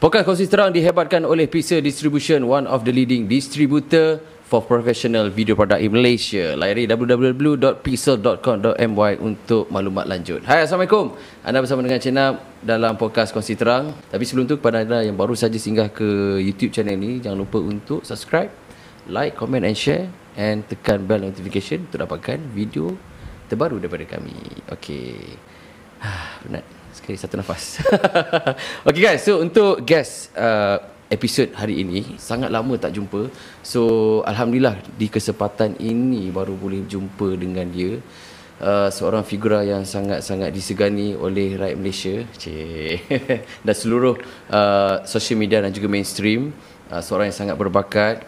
Podcast Kongsi Terang dihebatkan oleh Pixels Distribution, one of the leading distributor for professional video product in Malaysia. Layari www.pixel.com.my untuk maklumat lanjut. Hai, Assalamualaikum. Anda bersama dengan Ciknap dalam podcast Kongsi Terang. Tapi sebelum tu, kepada anda yang baru saja singgah ke YouTube channel ni, jangan lupa untuk subscribe, like, comment and share, and tekan bell notification untuk dapatkan video terbaru daripada kami. Okey. Penat. Sekali satu nafas. Okay guys, so untuk guest episode hari ini, sangat lama tak jumpa. So Alhamdulillah di kesempatan ini baru boleh jumpa dengan dia, seorang figura yang sangat-sangat disegani oleh rakyat Malaysia dan seluruh social media dan juga mainstream. Seorang yang sangat berbakat.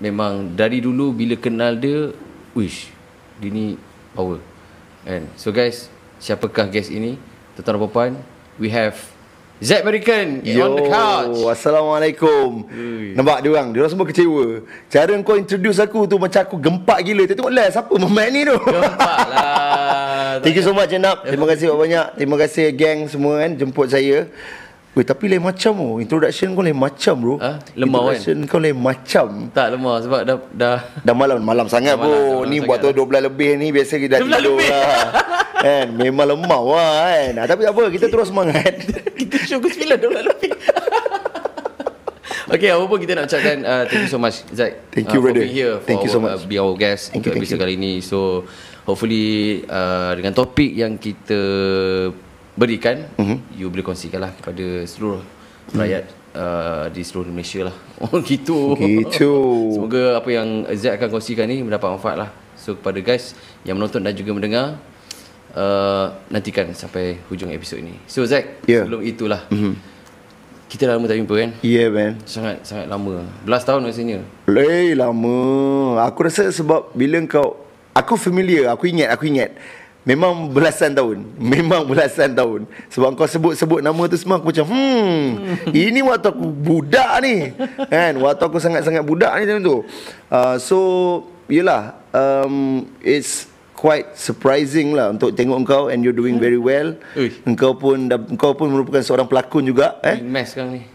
Memang dari dulu bila kenal dia, wish, dia ni power. And so guys, siapakah guest ini? Tuan-tuan dan puan, we have Zack Merican on the couch. Assalamualaikum. Nampak dia orang? Dia orang semua kecewa. Cara kau introduce aku tu macam aku gempak gila. Tengok lah siapa main ni tu. Gempaklah. Thank you so much Jenab. Terima kasih banyak-banyak. Terima kasih geng semua kan jemput saya. Weh, tapi lain macam oh. Introduction kau lain macam bro. Ha? Lemah kan? Introduction kau lain macam. Tak lemah sebab dah malam sangat bro. Ni buat tu 12 lebih ni biasa kita dah tidur lah. Kan, memang lemah lah kan. Tapi tak apa, kita terus semangat. Kita show ke 9 dah lebih. Okay, apa pun kita nak ucapkan thank you so much Zack. Thank you brother. Thank you so much be our guest untuk episode kali ni. So hopefully dengan topik yang kita berikan, you boleh kongsikanlah kepada seluruh rakyat di seluruh Malaysia lah. Oh gitu. Semoga apa yang Zack akan kongsikan ni mendapat manfaat lah. So kepada guys yang menonton dan juga mendengar, nantikan sampai hujung episod ini. So Zack, sebelum itulah, kita dah lama tak jumpa kan? Yeah man, sangat lama. Belas tahun rasanya. Lama. Aku rasa sebab bila kau, aku familiar, aku ingat memang belasan tahun. Sebab kau sebut nama tu semua aku macam ini waktu aku budak ni. Kan, waktu aku sangat-sangat budak ni time tu. So yelah, it's quite surprising lah untuk tengok engkau, and you're doing very well. Engkau pun merupakan seorang pelakon juga. Mas sekarang ni.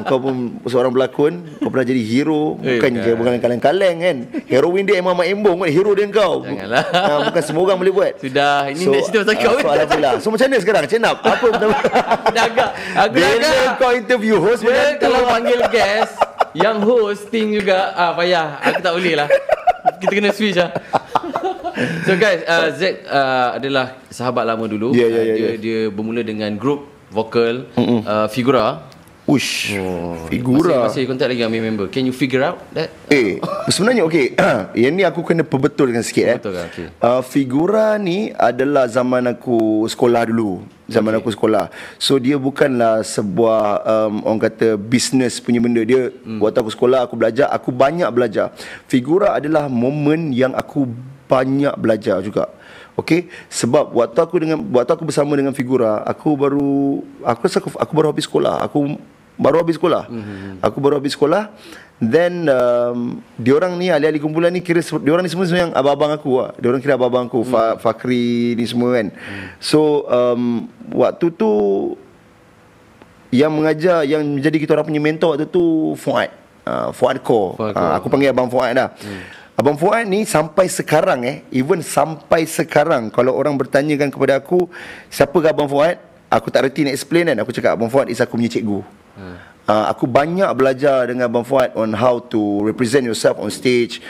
Engkau pun seorang pelakon. Kau pernah jadi hero. Bukan kaleng-kaleng kan. Heroin dia Emma Mak Embong. Hero dia engkau. Janganlah. Bukan semua orang boleh buat. Sudah. Ini nak cerita pasal kau. So macam mana sekarang? Ciknap. Apa pertama? Aku bila kau interview host, kalau panggil guest yang hosting juga, payah. Aku tak boleh lah. Kita kena switch lah. So guys, Zack adalah sahabat lama dulu. Dia bermula dengan grup vokal Figura. Ush, Figura. Masih kontak lagi dengan member. Can you figure out that? Sebenarnya okey. Yang ni aku kena perbetulkan sikit. Betul. Okay. Figura ni adalah zaman aku sekolah dulu. So dia bukanlah sebuah orang kata business punya benda. Dia waktu aku sekolah, aku banyak belajar. Figura adalah momen yang aku banyak belajar juga. Okey, sebab waktu aku bersama dengan Figura, aku rasa aku baru habis sekolah. Then diorang ni ahli-ahli kumpulan ni kira diorang ni semua yang abang-abang aku lah. Diorang kira abang-abang aku, Fakri ni semua kan. So waktu tu yang mengajar, yang menjadi kita orang punya mentor waktu tu Fuad Ko. Aku panggil abang Fuad dah. Abang Fuad ni sampai sekarang kalau orang bertanyakan kepada aku siapakah abang Fuad, aku tak reti nak explain kan. Aku cakap abang Fuad is aku punya cikgu. Aku banyak belajar dengan abang Fuad on how to represent yourself on stage.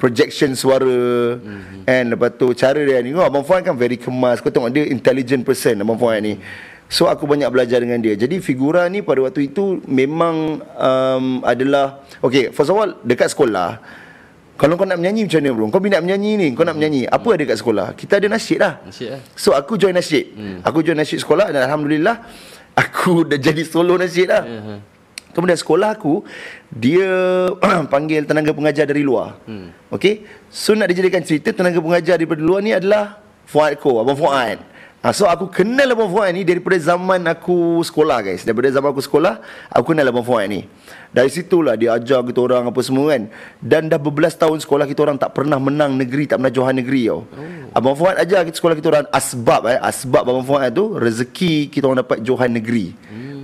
Projection suara, and lepas tu cara dia ni. Abang Fuad kan very kemas. Kau tengok dia intelligent person abang Fuad ni. So aku banyak belajar dengan dia. Jadi Figura ni pada waktu itu memang adalah, okay, first of all, dekat sekolah, kalau kau nak menyanyi macam mana belum? Kau minat menyanyi ni, kau nak menyanyi, apa ada dekat sekolah? Kita ada nasyid lah. So aku join nasyid. Aku join nasyid sekolah dan Alhamdulillah aku dah jadi solo nasyid lah. Kemudian sekolah aku, dia panggil tenaga pengajar dari luar. Okay, so nak dijadikan cerita, tenaga pengajar daripada luar ni adalah Fuad Ko, abang Fuad. So aku kenal abang Fuad ni daripada zaman aku sekolah, guys. Daripada zaman aku sekolah, aku kenal abang Fuad ni. Dari situlah dia ajar kita orang apa semua kan. Dan dah berbelas tahun sekolah kita orang tak pernah menang negeri, tak pernah johan negeri tau. Abang Fuad ajar kita sekolah kita orang asbab, asbab abang Fuad tu rezeki kita orang dapat johan negeri.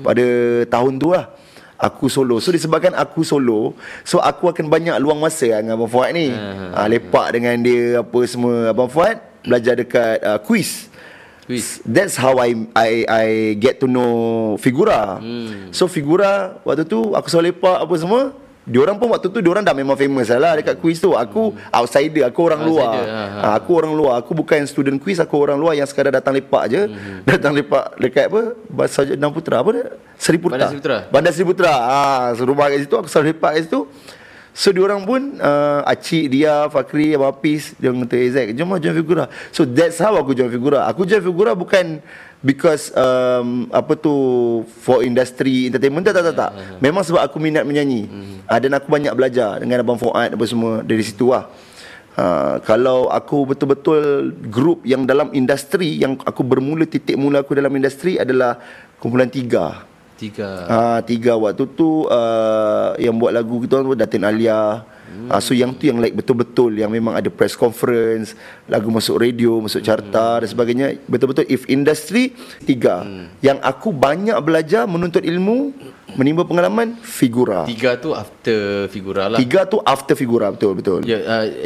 Pada tahun tu lah aku solo. So disebabkan aku solo, so aku akan banyak luang masa dengan abang Fuad ni. Lepak dengan dia apa semua. Abang Fuad belajar dekat quiz. That's how I get to know Figura. So Figura waktu tu aku selalu lepak apa semua. Diorang pun waktu tu diorang dah memang famous lah dekat quiz tu. Aku outsider, aku orang luar. Aku orang luar, aku bukan student quiz, aku orang luar yang sekadar datang lepak je. Datang lepak dekat apa? Bandar Seri Putra. Rumah kat situ, aku selalu lepak kat situ. So diorang pun Acik, dia, Fakri, Abang Apis, dia kata, Zack, jom lah join Figura. So that's how aku join Figura. Aku join Figura bukan because apa tu, for industry entertainment. Tak. Memang sebab aku minat menyanyi. Dan aku banyak belajar dengan Abang Fuad apa semua. Dari situ lah kalau aku betul-betul group yang dalam industri, yang aku bermula, titik mula aku dalam industri adalah Kumpulan Tiga waktu tu yang buat lagu kita orang Datin Alia. So yang tu yang like betul-betul yang memang ada press conference, lagu masuk radio, masuk carta dan sebagainya. Betul-betul if industri Tiga. Yang aku banyak belajar, menuntut ilmu, menimba pengalaman, Figura. Tiga tu after Figura lah. Tiga tu after Figura, betul-betul.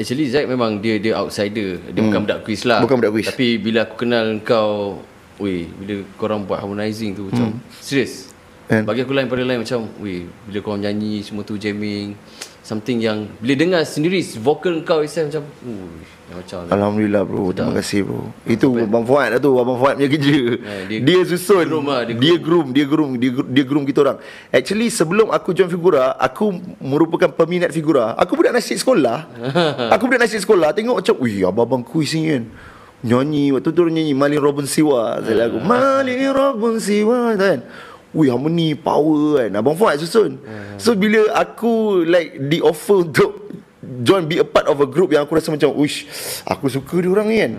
Actually Zack memang dia outsider. Dia bukan budak kuis lah. Bukan budak kuis. Tapi bila aku kenal kau, bila korang buat harmonizing tu macam serius. Bagi aku lain pada lain macam bila korang nyanyi semua tu jamming, something yang bila dengar sendiri vokal kau Aisyah macam Alhamdulillah bro, terima kasih bro. Itu Abang Fuad lah tu, Abang Fuad punya kerja. Dia susun, dia groom kita orang. Actually sebelum aku join Figura, aku merupakan peminat Figura. Aku budak nasyid sekolah. Tengok macam abang-abang kuis ni kan nyanyi. Waktu tu nyanyi Malin Robin Siwa. Saya lagu Malin Robin Siwa kan. Harmony, power kan. Abang Fuad susun. So bila aku like di offer untuk join, be a part of a group yang aku rasa macam aku suka diorang ni kan.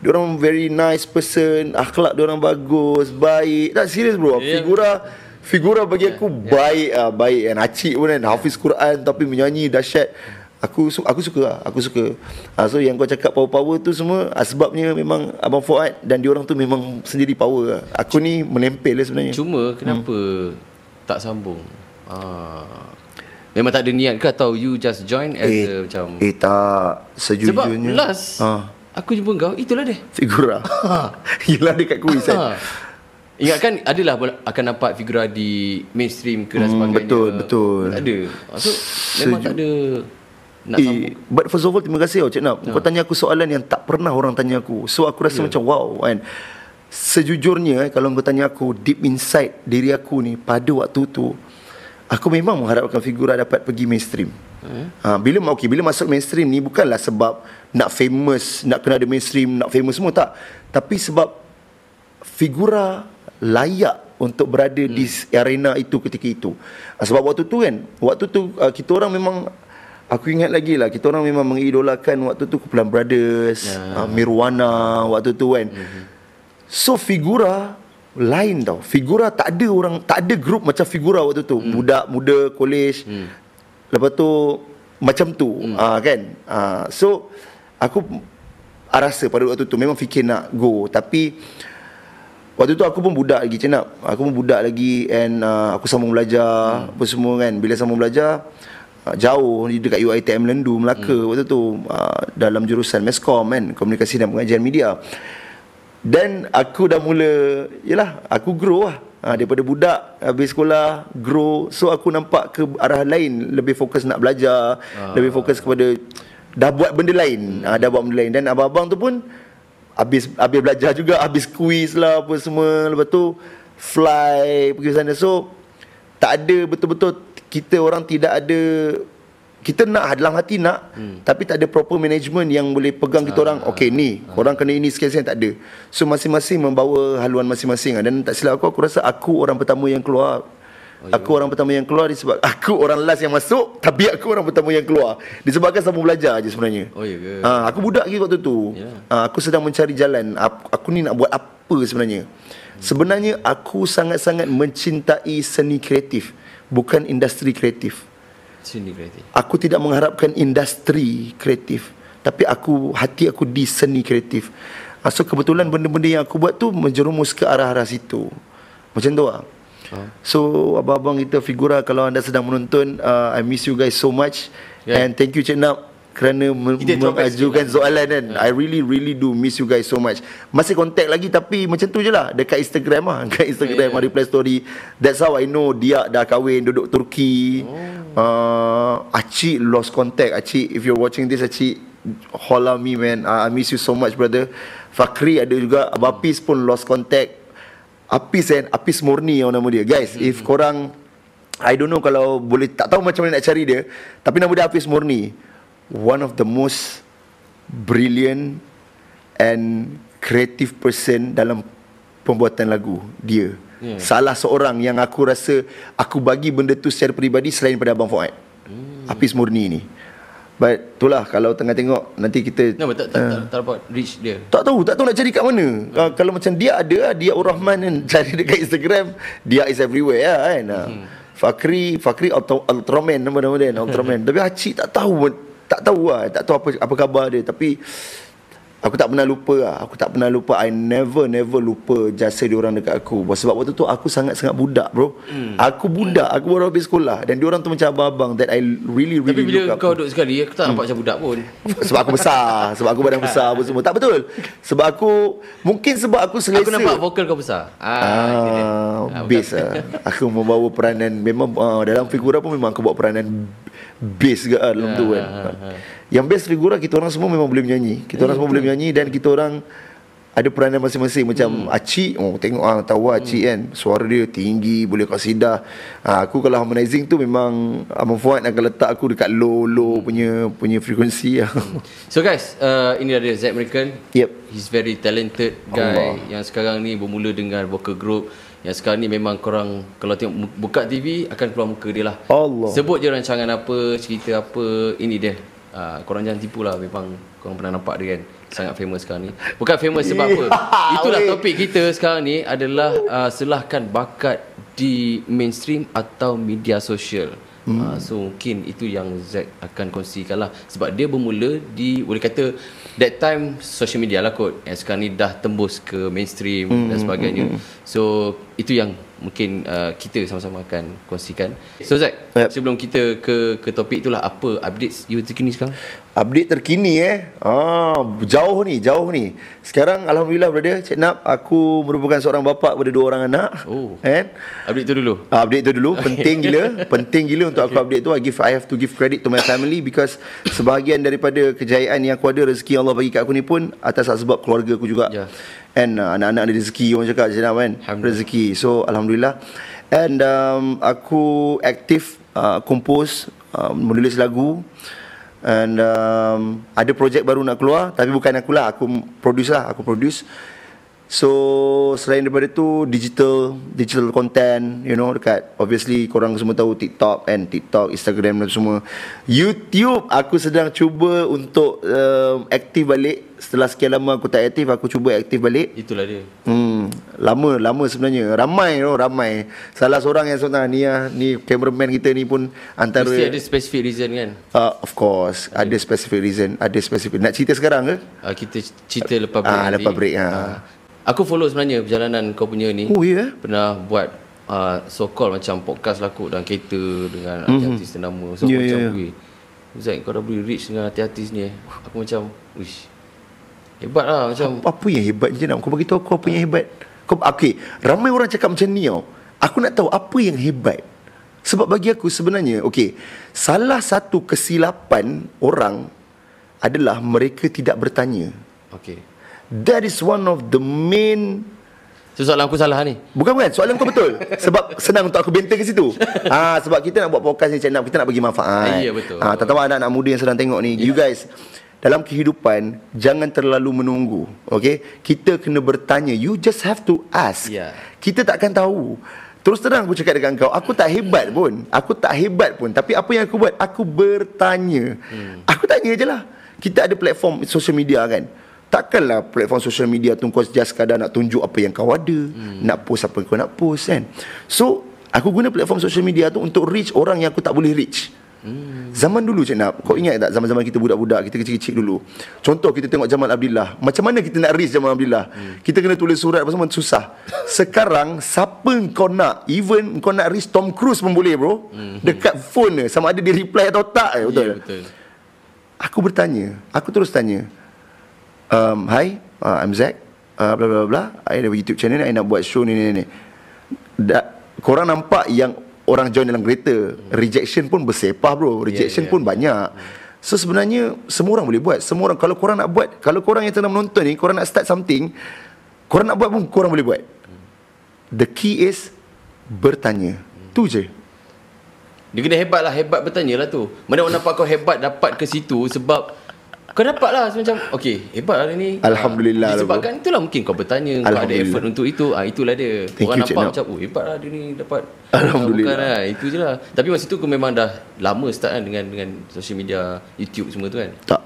Diorang very nice person, akhlak diorang bagus, baik. Tak serius bro, Figura bagi aku baik lah. Baik kan, Acik pun kan hafiz Quran tapi menyanyi dahsyat. Aku suka. So yang kau cakap power-power tu semua, sebabnya memang Abang Fuad dan diorang tu memang sendiri power. Aku ni menempel lah sebenarnya. Cuma kenapa tak sambung? Memang tak ada niat ke atau you just join as a macam? Tak, sejujurnya sebab last aku jumpa kau, itulah dia Figura. Yelah dekat kuis kan. Ingatkan adalah akan nampak Figura di mainstream ke dan sebagainya. Betul. Tak ada. So memang tak ada. But first of all, terima kasih Ciknap. Kau tanya aku soalan yang tak pernah orang tanya aku. So aku rasa macam wow kan. Sejujurnya kalau kau tanya aku, deep inside diri aku ni, pada waktu tu aku memang mengharapkan Figura dapat pergi mainstream. Bila masuk mainstream ni, bukanlah sebab nak famous, nak kena ada mainstream, nak famous semua, tak. Tapi sebab Figura layak untuk berada di arena itu ketika itu. Sebab waktu tu kita orang memang, aku ingat lagi lah, kita orang memang mengidolakan waktu tu Kumpulan Brothers, Mirwana waktu tu kan. So Figura lain tau. Figura tak ada orang, tak ada grup macam Figura waktu tu. Budak muda college, lepas tu macam tu kan. So aku rasa pada waktu tu memang fikir nak go, tapi waktu tu aku pun budak lagi Ciknap. And aku sambung belajar apa semua kan. Bila sambung belajar jauh dekat UiTM Lendu, Melaka waktu tu, dalam jurusan Meskom kan, Komunikasi dan Pengajian Media. Dan aku dah mula, aku grow lah. Daripada budak habis sekolah grow. So aku nampak ke arah lain, lebih fokus nak belajar, lebih fokus kepada dah buat benda lain. Dan abang-abang tu pun habis belajar juga, habis kuis lah apa semua, lepas tu fly pergi sana. So tak ada betul-betul, kita orang tidak ada, kita nak dalam hati nak, tapi tak ada proper management yang boleh pegang kita orang. Korang kena ini sekian-sekian, tak ada. So masing-masing membawa haluan masing-masing. Dan tak silap aku rasa aku orang pertama yang keluar Aku orang pertama yang keluar disebab aku orang last yang masuk, tapi aku orang pertama yang keluar disebabkan sambung belajar je sebenarnya. Oh ya ke? Aku budak lagi waktu tu. Aku sedang mencari jalan, aku ni nak buat apa sebenarnya. Sebenarnya aku sangat-sangat mencintai seni kreatif, bukan industri kreatif. Seni kreatif. Aku tidak mengharapkan industri kreatif, tapi aku, hati aku di seni kreatif. So kebetulan benda-benda yang aku buat tu menjerumus ke arah-arah situ. Macam tu lah. So abang-abang kita Figura, kalau anda sedang menonton, I miss you guys so much, and thank you Ciknap kerana mengajukan soalan kan. I really do miss you guys so much. Masih contact lagi tapi macam tu je lah, dekat Instagram lah, dekat Instagram reply story. That's how I know dia dah kahwin, duduk Turki. Acik lost contact. Acik, if you're watching this, Acik, holla me man, I miss you so much brother. Fakri ada juga, Abapis pun lost contact. Apis kan, Apis Murni yang nama dia. Guys, if korang, I don't know kalau boleh, tak tahu macam mana nak cari dia, tapi nama dia Apis Murni. One of the most brilliant and creative person dalam pembuatan lagu. Dia salah seorang yang aku rasa aku bagi benda tu secara peribadi selain pada Abang Fuad, Apis Murni ni. But itulah, kalau tengah tengok nanti kita tak dapat reach dia. Tak tahu nak cari kat mana. Kalau macam dia ada, dia Urrahman kan, cari dekat Instagram, dia is everywhere lah kan. Fakri Ultraman nama-nama dia, Ultraman. Tapi Acik tak tahu apa khabar dia, tapi aku tak pernah lupa lah. Aku tak pernah lupa. I never lupa jasa diorang dekat aku. Sebab waktu tu aku sangat-sangat budak bro. Aku budak. Aku baru habis sekolah. Dan diorang tu macam abang-abang that I really tapi bila kau duduk sekali, aku tak nampak macam budak pun. Sebab aku besar. Sebab aku badan besar apa semua. Tak betul. Sebab aku, mungkin sebab aku selesa. Aku nampak vokal kau besar. Bass lah. Aku membawa peranan. Memang dalam Figura pun memang aku buat peranan bass juga dalam tu kan. Yang best Figura, kita orang semua memang boleh menyanyi. Kita orang semua boleh menyanyi dan kita orang ada peranan masing-masing. Macam Acik, tengok tahu Acik kan, suara dia tinggi, boleh qasidah. Aku kalau harmonizing tu memang Abang Fuad akan letak aku dekat low punya frekuensi. So guys, ini ada Zack Merican. He's very talented guy. Allah. Yang sekarang ni bermula dengan vocal group. Yang sekarang ni memang korang kalau tengok buka TV akan keluar muka dia lah. Allah. Sebut je rancangan apa, cerita apa, ini dia. Korang jangan tipu lah, memang korang pernah nampak dia kan. Sangat famous sekarang ni. Bukan famous sebab apa. Itulah topik kita sekarang ni adalah selahkan bakat di mainstream atau media sosial. So mungkin itu yang Zack akan kongsikan lah. Sebab dia bermula di, boleh kata that time social media lah kot. Sekarang ni dah tembus ke mainstream dan sebagainya. So itu yang mungkin kita sama-sama akan kongsikan. So Zack, sebelum kita ke topik itulah, apa updates you terkini sekarang? Update terkini jauh ni. Sekarang alhamdulillah brother Ciknap, aku merupakan seorang bapa kepada 2 orang anak. And update tu dulu. Update tu dulu, penting gila untuk aku update tu. I have to give credit to my family because sebahagian daripada kejayaan yang aku ada, rezeki Allah bagi kat aku ni pun atas sebab keluarga aku juga. And anak-anak ada rezeki, orang cakap Ciknap kan, rezeki. So alhamdulillah. And aku aktif compose, menulis lagu. And ada projek baru nak keluar, tapi bukan akulah, aku produce. So selain daripada tu, digital content, you know, dekat obviously korang semua tahu TikTok, Instagram dan semua. YouTube aku sedang cuba untuk aktif balik. Setelah sekian lama aku tak aktif, aku cuba aktif balik. Itulah dia. Lama sebenarnya. Ramai. Salah seorang yang seorang ni cameraman kita ni pun antara. Mesti ada specific reason kan? Of course, ada specific reason, ada specific. Nak cerita sekarang ke? Kita cerita lepas break. Lepas break. Aku follow sebenarnya perjalanan kau punya ni. Pernah buat so-called macam podcast lah kot, dan kereta dengan artis ternama. So macam Zack, kau dah boleh reach dengan artis ni. Aku macam hebat lah macam. Apa yang hebat je nak? Kau bagi tahu aku apa yang hebat. Ramai orang cakap macam ni tau. Aku nak tahu apa yang hebat. Sebab bagi aku sebenarnya, salah satu kesilapan orang adalah mereka tidak bertanya. That is one of the main. Soalan aku salah ni? Bukan, soalan kau betul. Sebab senang untuk aku benteng ke situ. Sebab kita nak buat podcast ni, Ciknap, kita nak bagi manfaat. Betul. Tak tahu anak-anak muda yang sedang tengok ni, you guys, dalam kehidupan jangan terlalu menunggu. Kita kena bertanya. You just have to ask. Kita takkan tahu. Terus terang aku cakap dengan kau, aku tak hebat pun. Aku tak hebat pun. Tapi apa yang aku buat? Aku bertanya. Aku tanya je lah. Kita ada platform social media kan. Takkanlah platform social media tu kau just kadang nak tunjuk apa yang kau ada, nak post apa yang kau nak post kan. So aku guna platform social media tu untuk reach orang yang aku tak boleh reach. Zaman dulu Ciknap, kau ingat tak zaman-zaman kita budak-budak, kita kecil-kecil dulu. Contoh kita tengok Jamal Abdillah. Macam mana kita nak reach Jamal Abdillah? Kita kena tulis surat apa semua, susah. Sekarang siapa kau nak, even kau nak reach Tom Cruise pun boleh bro. Dekat phone dia, sama ada dia reply atau tak. Betul, yeah, betul. Aku bertanya, aku terus tanya. Hi, I'm Zack, blah blah blah. I ada YouTube channel ni, I nak buat show ni. Korang nampak yang orang join dalam kereta, rejection pun bersepah bro. Rejection pun banyak. So sebenarnya semua orang boleh buat. Semua orang, kalau korang nak buat, kalau korang yang tengah menonton ni, korang nak start something, korang nak buat pun korang boleh buat. The key is bertanya. Tu je. Dia kena hebat lah, hebat bertanya lah tu. Mana orang nampak kau hebat dapat ke situ sebab kau dapat lah macam okey, hebat hari ni. Alhamdulillah. Disebabkan itulah mungkin kau bertanya, kau ada effort untuk itu. Itulah dia. Orang nampak macam, oh hebat lah dia ni dapat. Alhamdulillah. Bukan lah, itu je lah. Tapi masa tu kau memang dah lama start kan dengan social media, YouTube semua tu kan? Tak.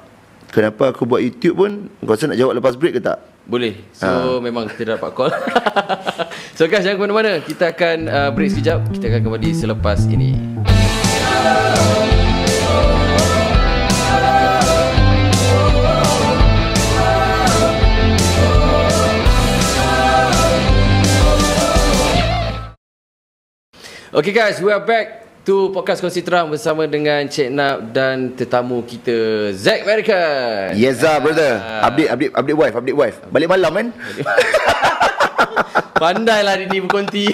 Kenapa aku buat YouTube pun, kau rasa nak jawab lepas break ke tak? Boleh. So memang kita dah dapat call. So guys, jangan ke mana-mana. Kita akan break sekejap. Kita akan kembali selepas ini. Okay guys, we are back to podcast Kongsi Terang bersama dengan Ciknap dan tetamu kita Zack Merican. Yes sir, brother. Update wife. Balik malam kan? Pandailah dia ni berkonti.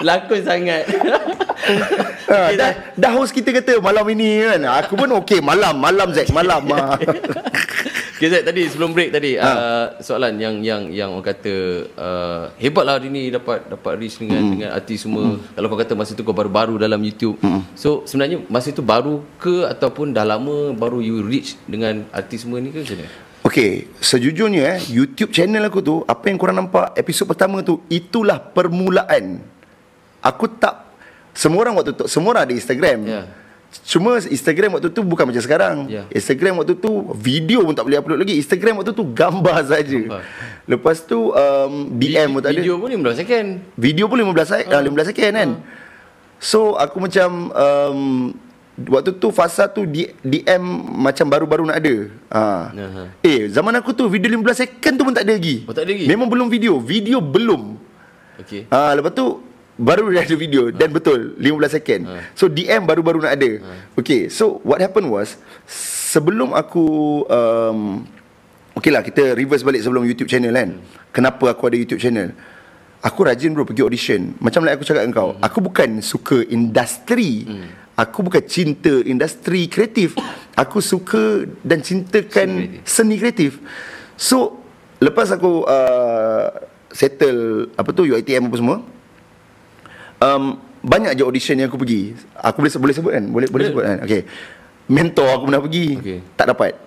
Lakon sangat. Okay, dah host kita kata malam ini kan. Aku pun okey malam Zack, malam. Okay Zack, tadi sebelum break tadi soalan yang orang kata hebatlah hari ni dapat reach dengan dengan artis semua. Kalau kau kata masa tu kau baru-baru dalam YouTube. So sebenarnya masa tu baru ke ataupun dah lama baru you reach dengan artis semua ni ke macam mana? Okay, sejujurnya YouTube channel aku tu, apa yang korang nampak episod pertama tu, itulah permulaan. Aku tak, semua orang waktu tu, semua orang ada Instagram. Cuma Instagram waktu tu bukan macam sekarang. Instagram waktu tu video pun tak boleh upload lagi. Instagram waktu tu gambar saja. Lepas tu DM pun tak ada. Video pun 15 second. Video pun 15 second kan. So aku macam waktu tu fasa tu DM macam baru-baru nak ada. Zaman aku tu video 15 second tu pun tak ada lagi. Oh, tak ada lagi. Memang belum video belum. Okey. Lepas tu baru ada video dan betul 15 second. So DM baru-baru nak ada. Okey, so what happened was sebelum aku okeylah kita reverse balik sebelum YouTube channel kan. Kenapa aku ada YouTube channel? Aku rajin bro pergi audition. Macam like aku cakap dengan kau, aku bukan suka industri. Aku bukan cinta industri kreatif. Aku suka dan cintakan seni kreatif. So lepas aku settle apa tu UiTM apa semua, banyak je audition yang aku pergi. Aku boleh sebut kan? Boleh sebut kan? Okay. Mentor aku pernah pergi, tak dapat.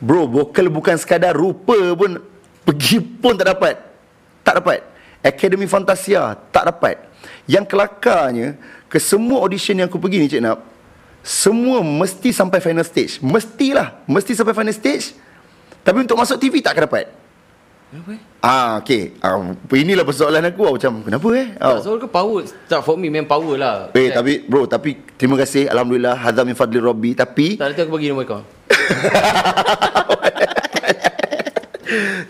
Bro, vokal bukan sekadar rupa pun, pergi pun tak dapat. Akademi Fantasia tak dapat. Yang kelakarnya, kesemua audition yang aku pergi ni Ciknap, semua mesti sampai final stage. Mesti sampai final stage. Tapi untuk masuk TV tak akan dapat. Kenapa? Okay, inilah persoalan aku. Macam kenapa soal ke power. Tak, for me memang power lah. Tapi bro, tapi terima kasih, alhamdulillah, hadza min fadli rabbi. Tapi tak, nanti aku bagi nombor kau.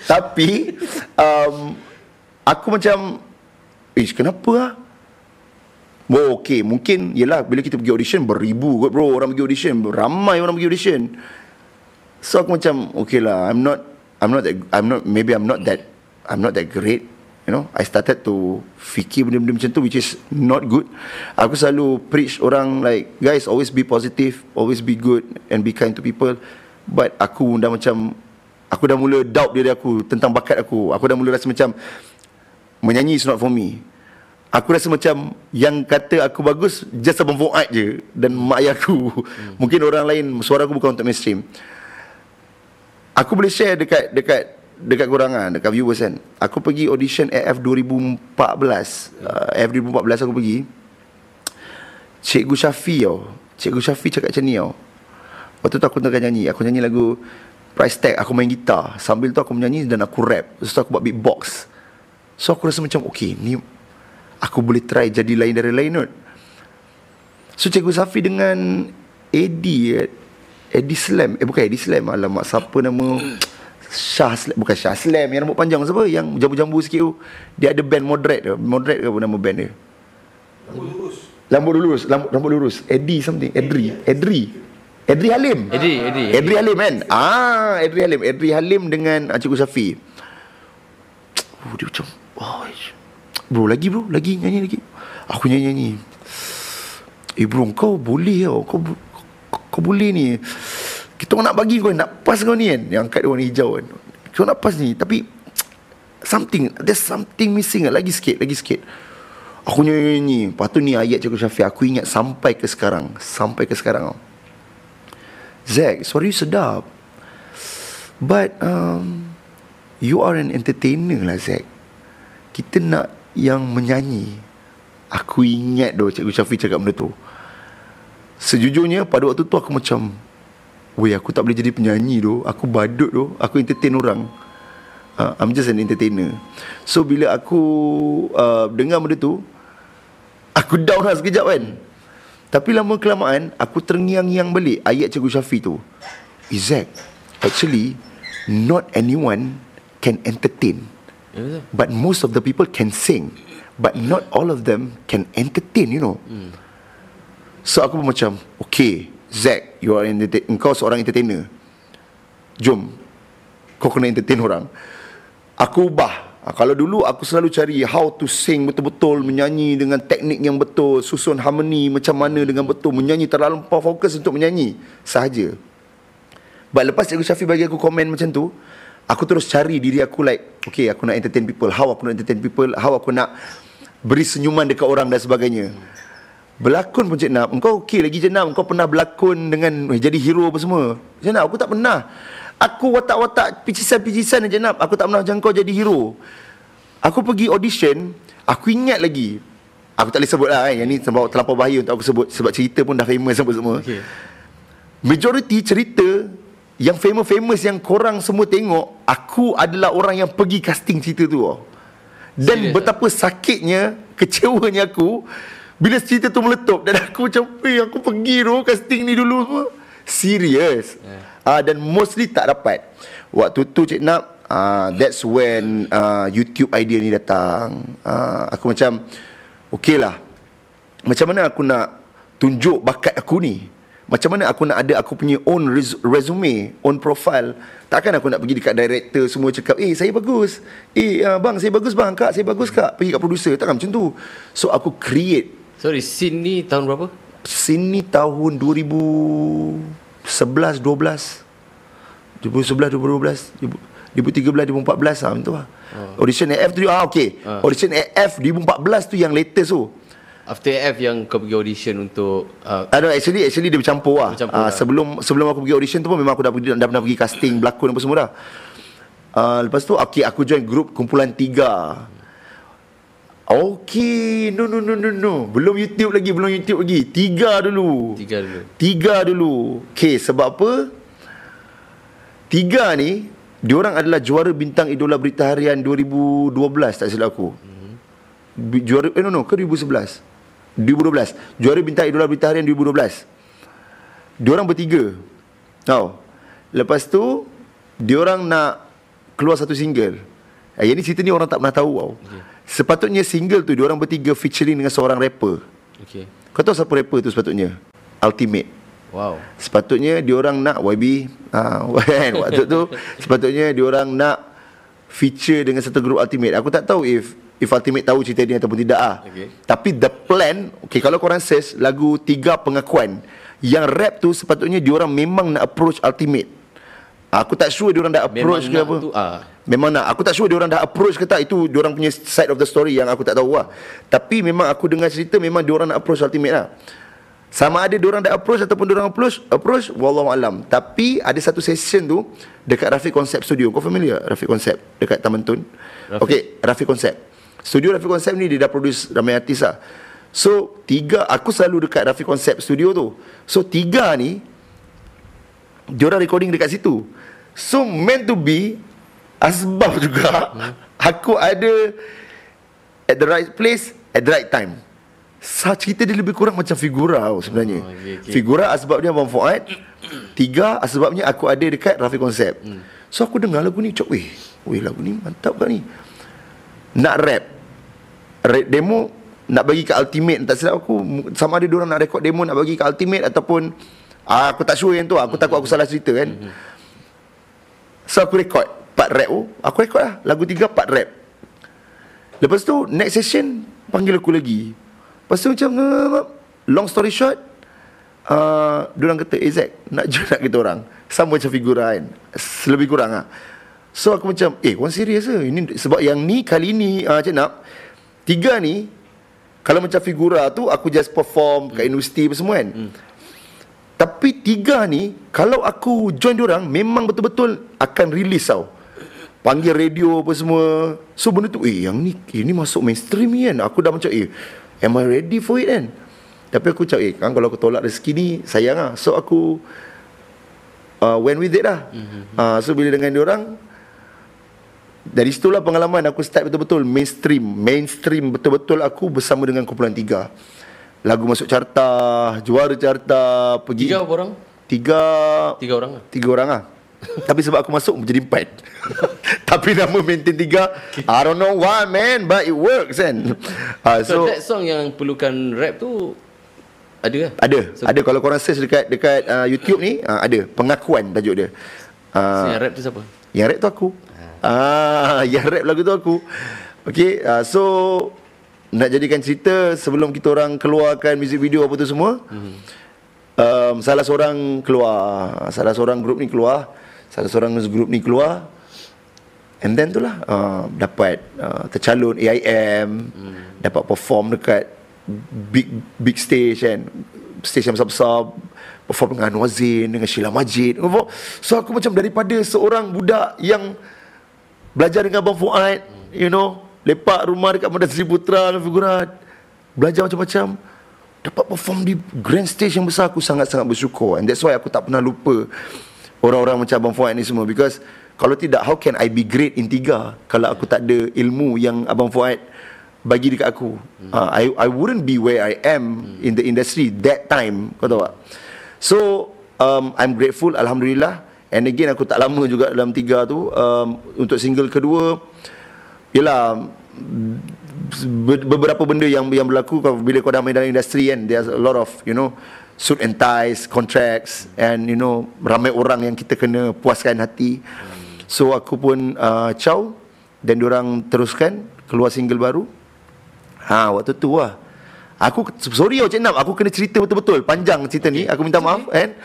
Tapi aku macam kenapa lah. Oh, okay, mungkin yelah bila kita pergi audition beribu kot bro orang pergi audition, ramai orang pergi audition. So aku macam okay lah, I'm not that great, you know. I started to fikir benda-benda macam tu, which is not good. Aku selalu preach orang like, guys, always be positive, always be good and be kind to people. But aku dah macam, aku dah mula doubt diri aku tentang bakat aku. Aku dah mula rasa macam menyanyi is not for me. Aku rasa macam yang kata aku bagus just Abang Fuad je dan mak ayah aku. Mungkin orang lain, suara aku bukan untuk mainstream. Aku boleh share dekat dekat korang lah, dekat viewers kan. Aku pergi audition AF 2014 AF 2014 aku pergi. Cikgu Syafi tau, Cikgu Syafi cakap macam ni tau. Waktu tu aku tengah nyanyi, aku nyanyi lagu Price Tag, aku main gitar. Sambil tu aku menyanyi dan aku rap. Lepas tu aku buat beatbox. So aku rasa macam okay, ni aku boleh try jadi lain dari lain kot. So Cikgu Syafi dengan Eddie Slam, bukan Eddie Slam, alamak siapa nama, Shah Slam, bukan Shah Slam yang rambut panjang, siapa yang jambu-jambu sikit tu, dia ada band Moderate ke apa nama band dia, Rambut lurus Edry Halim kan. Edry Halim dengan Cikgu Syafi. Dia macam Bro lagi nyanyi lagi. Aku nyanyi. Bro kau boleh tau, kau boleh ni. Kita orang nak bagi kau, nak pass kau ni kan. Yang angkat warna hijau kan, kita nak pass ni. Tapi there's something missing kan. Lagi sikit aku nyanyi. Lepas tu ni ayat Cikgu Syafiq, aku ingat sampai ke sekarang. Zack, suara you sedap, but you are an entertainer lah Zack. Kita nak yang menyanyi. Aku ingat doh Cikgu Syafiq cakap benda tu. Sejujurnya pada waktu tu aku macam, weh aku tak boleh jadi penyanyi doh, aku badut doh, aku entertain orang. I'm just an entertainer. So bila aku dengar benda tu, aku down lah sekejap kan. Tapi lama kelamaan aku terngiang-ngiang balik ayat Cikgu Syafiq tu. Zack, actually not anyone can entertain, but most of the people can sing, but not all of them can entertain, you know. So aku pun macam okay Zack, you are engkau seorang entertainer, jom kau kena entertain orang. Aku ubah. Kalau dulu aku selalu cari how to sing betul-betul, menyanyi dengan teknik yang betul, susun harmoni macam mana dengan betul, menyanyi terlalu fokus untuk menyanyi sahaja. But lepas Cikgu Syafiq bagi aku komen macam tu, aku terus cari diri aku like, okay aku nak entertain people, how aku nak entertain people, how aku nak beri senyuman dekat orang dan sebagainya. Berlakon pun Ciknap, engkau okey lagi Ciknap, engkau pernah berlakon dengan jadi hero apa semua. Ciknap, aku tak pernah. Aku watak-watak picisan-picisan Ciknap, aku tak pernah jangkau jadi hero. Aku pergi audition, aku ingat lagi, aku tak boleh sebut lah kan, yang ni terlampau bahaya untuk aku sebut, sebab cerita pun dah famous apa semua. Okay. Majority cerita yang famous-famous yang korang semua tengok, aku adalah orang yang pergi casting cerita tu. Dan betapa sakitnya, kecewanya aku bila cerita tu meletup dan aku macam, eh aku pergi tu casting ni dulu semua. Serious. Dan mostly tak dapat. Waktu tu Ciknap, that's when YouTube idea ni datang. Aku macam, okay lah, macam mana aku nak tunjuk bakat aku ni? Macam mana aku nak ada aku punya own resume, own profile? Takkan aku nak pergi dekat director semua cakap, eh saya bagus, eh bang saya bagus bang, kak saya bagus kak, pergi kat producer. Takkan macam tu. So aku create. Sorry, scene ni tahun berapa? Scene ni tahun 2013, 2014 macam lah. Audition AF tu okey. Audition AF 2014 tu yang latest tu. After AF yang kau pergi audition untuk actually dia bercampur lah. Sebelum aku pergi audition tu pun memang aku dah pernah pergi casting berlakon apa semua dah. Lepas tu okey aku join grup Kumpulan Tiga. Okay, no. Belum YouTube lagi. Tiga dulu. Okay, sebab apa? Tiga ni, diorang adalah juara Bintang Idola Berita Harian 2012, tak silap aku. Juara, ke 2011? 2012. Juara Bintang Idola Berita Harian 2012. Diorang bertiga. Tau. Lepas tu, diorang nak keluar satu single. Yang ni cerita ni orang tak pernah tahu tau. Okay. Sepatutnya single tu diorang bertiga featuring dengan seorang rapper. Okay. Kau tahu siapa rapper tu sepatutnya? Ultimate. Wow. Sepatutnya diorang nak YB waktu tu sepatutnya diorang nak feature dengan satu grup Ultimate. Aku tak tahu if Ultimate tahu cerita ni ataupun tidak . Okay. Tapi the plan, okay, kalau korang search lagu Tiga Pengakuan, yang rap tu sepatutnya diorang memang nak approach Ultimate. Aku tak sure diorang dah approach memang ke apa tu, memang nak. Aku tak sure diorang dah approach ke tak. Itu diorang punya side of the story yang aku tak tahu lah. Tapi memang aku dengar cerita, memang diorang nak approach Ultimate lah. Sama ada diorang dah approach ataupun diorang approach, wallahualam. Tapi ada satu session tu dekat Rafi Concept Studio. Kau familiar Rafi Concept dekat Taman Tun? Okey, Rafi Concept Studio. Rafi Concept ni dia dah produce ramai artis lah. So tiga, aku selalu dekat Rafi Concept Studio tu. So tiga ni diorang recording dekat situ. So meant to be, asbab juga aku ada at the right place at the right time. Cerita dia lebih kurang macam Figura sebenarnya. Figura asbabnya Abang Fuad, tiga asbabnya aku ada dekat Rafi Concept. So aku dengar lagu ni, cok, weh lagu ni mantap kan ni. Nak rap, demo nak bagi kat Ultimate, tak silap aku. Sama ada diorang nak rekod demo nak bagi kat Ultimate ataupun aku tak sure yang tu, aku takut aku salah cerita kan. So aku rekod part rap tu, aku rekod lah lagu tiga part rap. Lepas tu next session panggil aku lagi. Lepas tu macam long story short, diorang kata, Zack, nak join nak kita orang. Sama macam Figura kan, lebih kurang lah. So aku macam, korang serius ke? Ini, sebab yang ni kali ni Ciknap, tiga ni, kalau macam Figura tu aku just perform kat universiti apa semua kan. Tapi tiga ni, kalau aku join diorang, memang betul-betul akan release tau. Panggil radio apa semua. So benda tu, yang ni, ini masuk mainstream ni kan. Aku dah macam, am I ready for it kan? Tapi aku cakap, kalau aku tolak rezeki ni, sayang lah. So aku went with it lah. So bila dengan diorang, dari situlah pengalaman aku start betul-betul mainstream. Mainstream betul-betul aku bersama dengan Kumpulan Tiga. Lagu masuk carta, juara carta, pergi. Tiga apa orang? Tiga orang lah. Tiga orang lah. Tapi sebab aku masuk menjadi empat. Tapi nama maintain tiga, I don't know why man, but it works kan. So that song yang perlukan rap tu ada lah. Ada kalau korang search dekat YouTube ni, ada pengakuan tajuk dia. So yang rap tu siapa? Yang rap tu aku. Yang rap lagu tu aku. Okay, so nak jadikan cerita, sebelum kita orang keluarkan music video apa tu semua, salah seorang keluar, salah seorang grup ni keluar, salah seorang grup ni keluar. And then tu lah dapat tercalon AIM, dapat perform dekat big stage kan, stage yang besar-besar, perform dengan Wan Wazin, dengan Sheila Majid. So aku macam, daripada seorang budak yang belajar dengan Abang Fuad, you know, lepak rumah dekat Bandar Seri Putra, Figura, belajar macam-macam, dapat perform di grand stage yang besar. Aku sangat-sangat bersyukur. And that's why aku tak pernah lupa orang-orang macam Abang Fuad ni semua. Because kalau tidak, how can I be great in tiga kalau aku tak ada ilmu yang Abang Fuad bagi dekat aku? I wouldn't be where I am in the industry that time. Kau tahu tak? So I'm grateful, alhamdulillah. And again, aku tak lama juga dalam tiga tu. Untuk single kedua, yelah, beberapa benda yang berlaku bila kau dah main dalam industri kan. There's a lot of, you know, suit and ties, contracts, and you know, ramai orang yang kita kena puaskan hati. So aku pun ciao, dan diorang teruskan keluar single baru. Waktu tu lah aku, sorry Ciknap, aku kena cerita betul-betul panjang cerita ni. Aku minta maaf kan.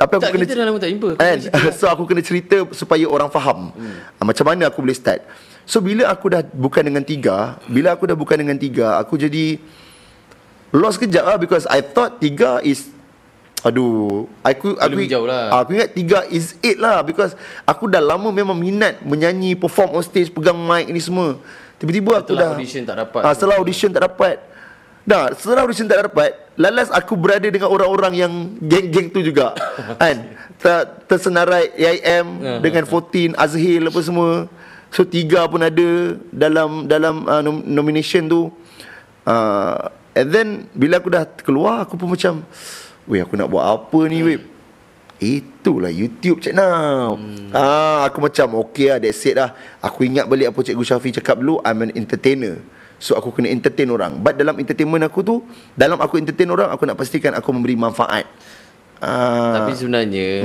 Tapi aku kena cerita, so aku kena cerita supaya orang faham macam mana aku boleh start. So bila aku dah bukan dengan tiga, aku jadi lost kejap lah. Because I thought tiga is, aku ingat tiga is it lah. Because aku dah lama memang minat menyanyi, perform on stage, pegang mic ni semua. Tiba-tiba aku dah audition tak dapat. Setelah audition tak dapat, lalas aku berada dengan orang-orang yang geng-geng tu juga kan. Tersenarai AIM dengan 14, Azhil apa semua. So tiga pun ada dalam nomination tu. And then bila aku dah keluar, aku pun macam, aku nak buat apa ni weh? Itulah YouTube Ciknap. Aku macam, okay lah, that's it lah. Aku ingat balik apa Cikgu Syafi cakap dulu, I'm an entertainer. So aku kena entertain orang. But dalam entertainment aku tu, dalam aku entertain orang, aku nak pastikan aku memberi manfaat. Tapi sebenarnya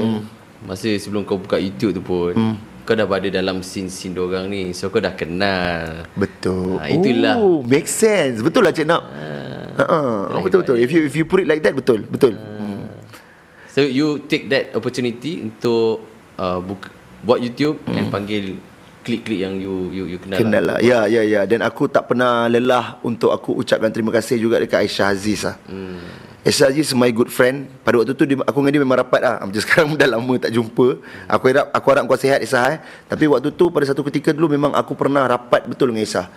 masa sebelum kau buka YouTube tu pun, kau dah berada dalam scene-scene diorang ni. So kau dah kenal. Betul. Itulah. Make sense. Betul lah Ciknap. Betul-betul. If you put it like that, betul. Betul. So you take that opportunity untuk buat YouTube and panggil klik-klik yang you kenal lah. Ya. Dan aku tak pernah lelah untuk aku ucapkan terima kasih juga dekat Aisyah Aziz lah. Aisyah Aziz my good friend. Pada waktu tu dia, aku dengan dia memang rapat lah. Macam sekarang dah lama tak jumpa. Aku harap kau sihat Aisyah. Tapi waktu tu pada satu ketika dulu memang aku pernah rapat betul dengan Aisyah.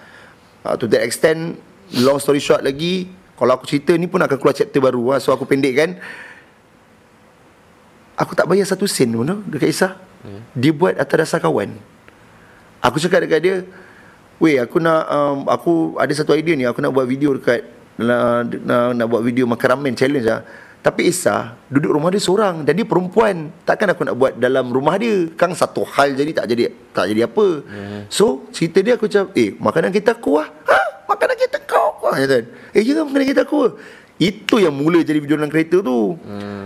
To that extent, long story short lagi, kalau aku cerita ni pun akan keluar chapter baru. So aku pendekkan. Aku tak bayar satu sen pun dekat Aisyah. Dia buat atas dasar kawan. Aku cakap dekat dia, "Weh, aku nak aku ada satu idea ni, aku nak buat video dekat nak buat video makan ramen challenge lah." Tapi Aisyah duduk rumah dia seorang dan dia perempuan. Takkan aku nak buat dalam rumah dia. Kang satu hal jadi tak jadi apa. So, cerita dia aku cakap, "Eh, makanan kita aku lah." Makanan kita kau lah. "Eh, jangan makanan kita aku lah." Itu yang mula jadi video dalam kereta tu.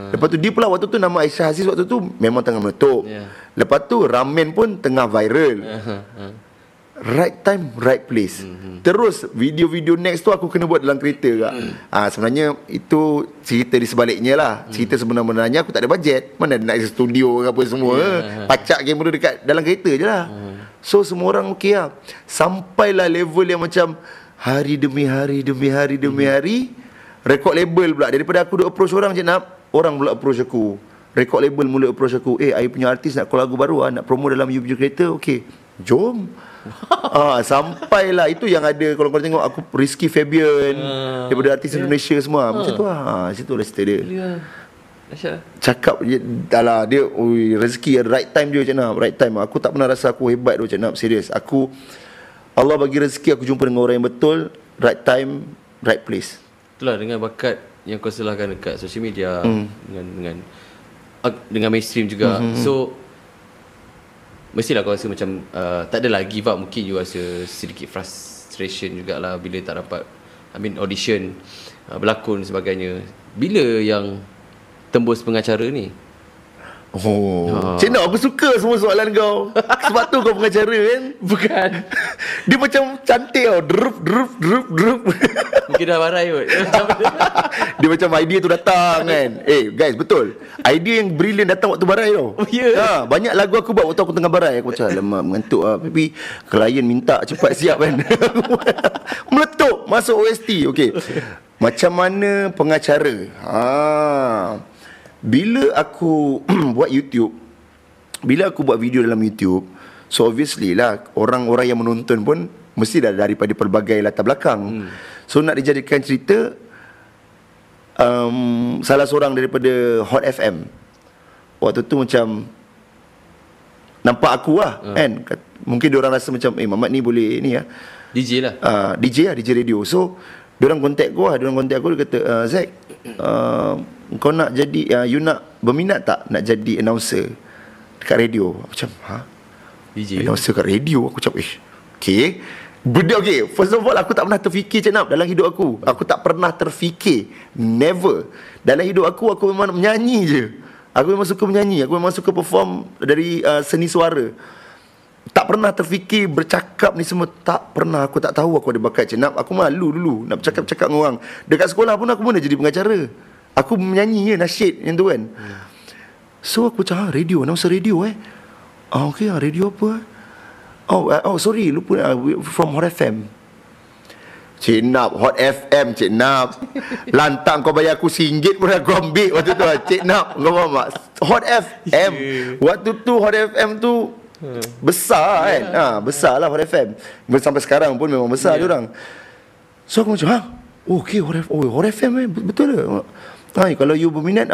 Lepas tu dia pula waktu tu nama Aisyah Aziz waktu tu memang tengah meletup. Lepas tu ramen pun tengah viral. Right time, right place. Terus video-video next tu aku kena buat dalam kereta kak. Sebenarnya itu cerita di sebaliknya lah. Cerita sebenarnya aku tak ada bajet. Mana nak studio ke apa semua. Pacak kamera dekat dalam kereta je lah. So semua orang okey lah. Sampailah level yang macam hari demi hari demi hari demi hari. Record label pula. Daripada aku duk approach orang je nak, orang mula approach aku. Record label mula approach aku. "Eh, I punya artis nak call lagu baru nak promo dalam you punya kereta. Okey, jom." Sampailah. Itu yang ada. Kalau korang tengok aku, Rizky Fabian, daripada artis Indonesia semua. Macam tu lah. Situ lah cerita dia. Cakap je dah lah. Dia rezeki right time dia macam nak. Right time. Aku tak pernah rasa aku hebat dia macam nak. Serius. Aku, Allah bagi rezeki aku jumpa dengan orang yang betul. Right time, right place. Itulah dengan bakat yang kau selahkan dekat social media, dengan mainstream juga. So mestilah kau rasa macam tak adalah give up. Mungkin you rasa sedikit frustration jugalah bila tak dapat audition, berlakon sebagainya. Bila yang tembus pengacara ni? Ciknap, aku suka semua soalan kau. Sebab tu kau pengacara kan? Bukan. Dia macam cantik tau. Drup. Mungkin dah barai kot. Dia macam idea tu datang kan. Eh guys, betul. Idea yang brilliant datang waktu barai tau. Banyak lagu aku buat waktu aku tengah barai. Aku macam alamak, mengantuk lah. Tapi klien minta cepat siap kan. Meletup. Masuk OST. Okay. Macam mana pengacara? Bila aku buat YouTube, bila aku buat video dalam YouTube, so obviously lah orang-orang yang menonton pun mesti dah daripada pelbagai latar belakang. So nak dijadikan cerita, salah seorang daripada Hot FM waktu tu macam nampak aku lah kan. Mungkin diorang rasa macam, "Eh, Mamat ni boleh ni lah, DJ lah." DJ radio. So diorang contact aku lah. Diorang contact aku, dia kata, "Zack, kau nak jadi, you nak berminat tak nak jadi announcer dekat radio?" Macam, DJ announcer kat radio. Aku macam, okay. First of all, aku tak pernah terfikir Ciknap dalam hidup aku. Aku tak pernah terfikir. Never. Dalam hidup aku memang menyanyi je. Aku memang suka menyanyi. Aku memang suka perform dari seni suara. Tak pernah terfikir bercakap ni semua. Tak pernah. Aku tak tahu aku ada bakat Ciknap. Aku malu dulu nak bercakap-cakap dengan orang. Dekat sekolah pun aku mana jadi pengacara. Aku menyanyi je, nasyid yang tu kan. So aku macam, radio, announcer radio okay, radio apa sorry, lupa, from Hot FM. Ciknap, Hot FM, Ciknap. Lantang kau bayar aku RM1 pun aku ambil waktu tu lah. Ciknap, kau faham tak? Hot FM. Waktu tu Hot FM tu besar kan. Besar lah Hot FM. Sampai sekarang pun memang besar diorang. So aku macam, okay, Hot FM betul ke? Kalau you berminat,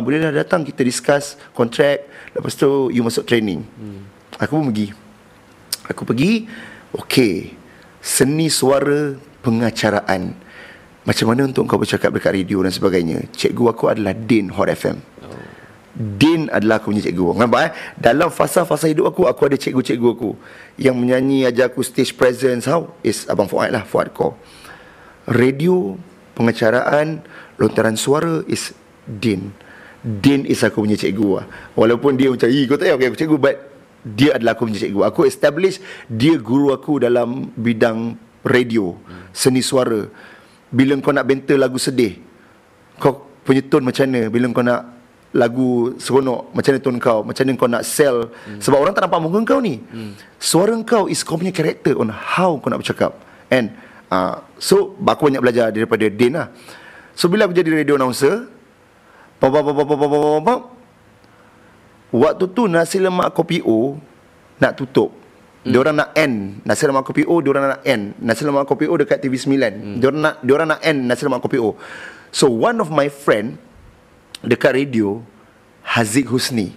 bolehlah datang, kita discuss kontrak. Lepas tu you masuk training. Aku pun pergi. Aku pergi. Okay, seni suara pengacaraan, macam mana untuk kau bercakap dekat radio dan sebagainya. Cikgu aku adalah Din Hot FM. Din adalah aku punya cikgu. Nampak dalam fasa-fasa hidup aku ada cikgu-cikgu aku yang menyanyi, ajar aku stage presence. Is Abang Fuad lah, Fuad Ko. Radio, pengacaraan, lontaran suara is Din. Din is aku punya cikgu lah. Walaupun dia macam, kau tak payah aku cikgu, but dia adalah aku punya cikgu. Aku establish dia guru aku dalam bidang radio, seni suara. Bila kau nak benter lagu sedih, kau punya tone macam mana? Bila kau nak lagu seronok, macam mana tone kau? Macam mana kau nak sell? Sebab orang tak nampak muka kau ni. Suara kau is kau punya karakter on how kau nak bercakap. And so aku banyak belajar daripada Din lah. So bila aku jadi radio announcer, waktu tu Nasi Lemak Kopi O nak tutup. Diorang nak end Nasi Lemak Kopi O, diorang nak end Nasi Lemak Kopi O dekat TV9. Diorang nak end Nasi Lemak Kopi O. So one of my friend dekat radio, Haziq Husni.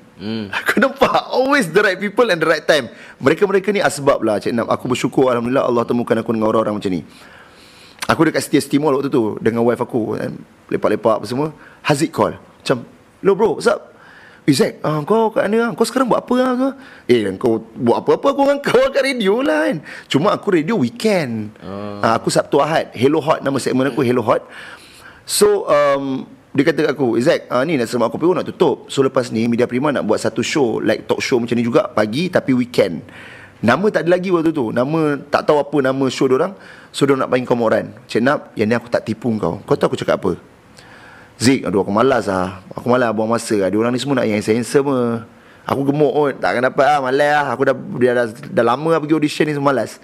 Aku nampak always the right people and the right time. Mereka-mereka ni asbab lah Ciknap. Aku bersyukur Alhamdulillah Allah temukan aku dengan orang-orang macam ni. Aku dekat Setia Timur waktu tu dengan wife aku, lepak-lepak apa semua. Haziq call macam, "Lo bro, what's up? Zack, kau kat mana? Kau sekarang buat apa lah? Eh, kau buat apa-apa, aku dengan kau kat radio lah kan." Cuma aku radio weekend. Aku Sabtu Ahad, Hello Hot nama segmen aku, Hello Hot. So dia kata kat aku, "Zack, ni Nasi Lemak Kopi O nak tutup. So lepas ni Media Prima nak buat satu show, like talk show macam ni juga, pagi tapi weekend. Nama tak ada lagi waktu tu, nama tak tahu apa nama show diorang. So diorang nak panggil kau Moran. Ciknap, yang ni aku tak tipu kau. Kau tahu aku cakap apa? Zik, aduh aku malas lah. Aku malas buang masa lah. Diorang ni semua nak yang handsome lah. Aku gemuk kot, takkan dapat lah, malas lah. Aku dah lama lah pergi audition ni, semua malas."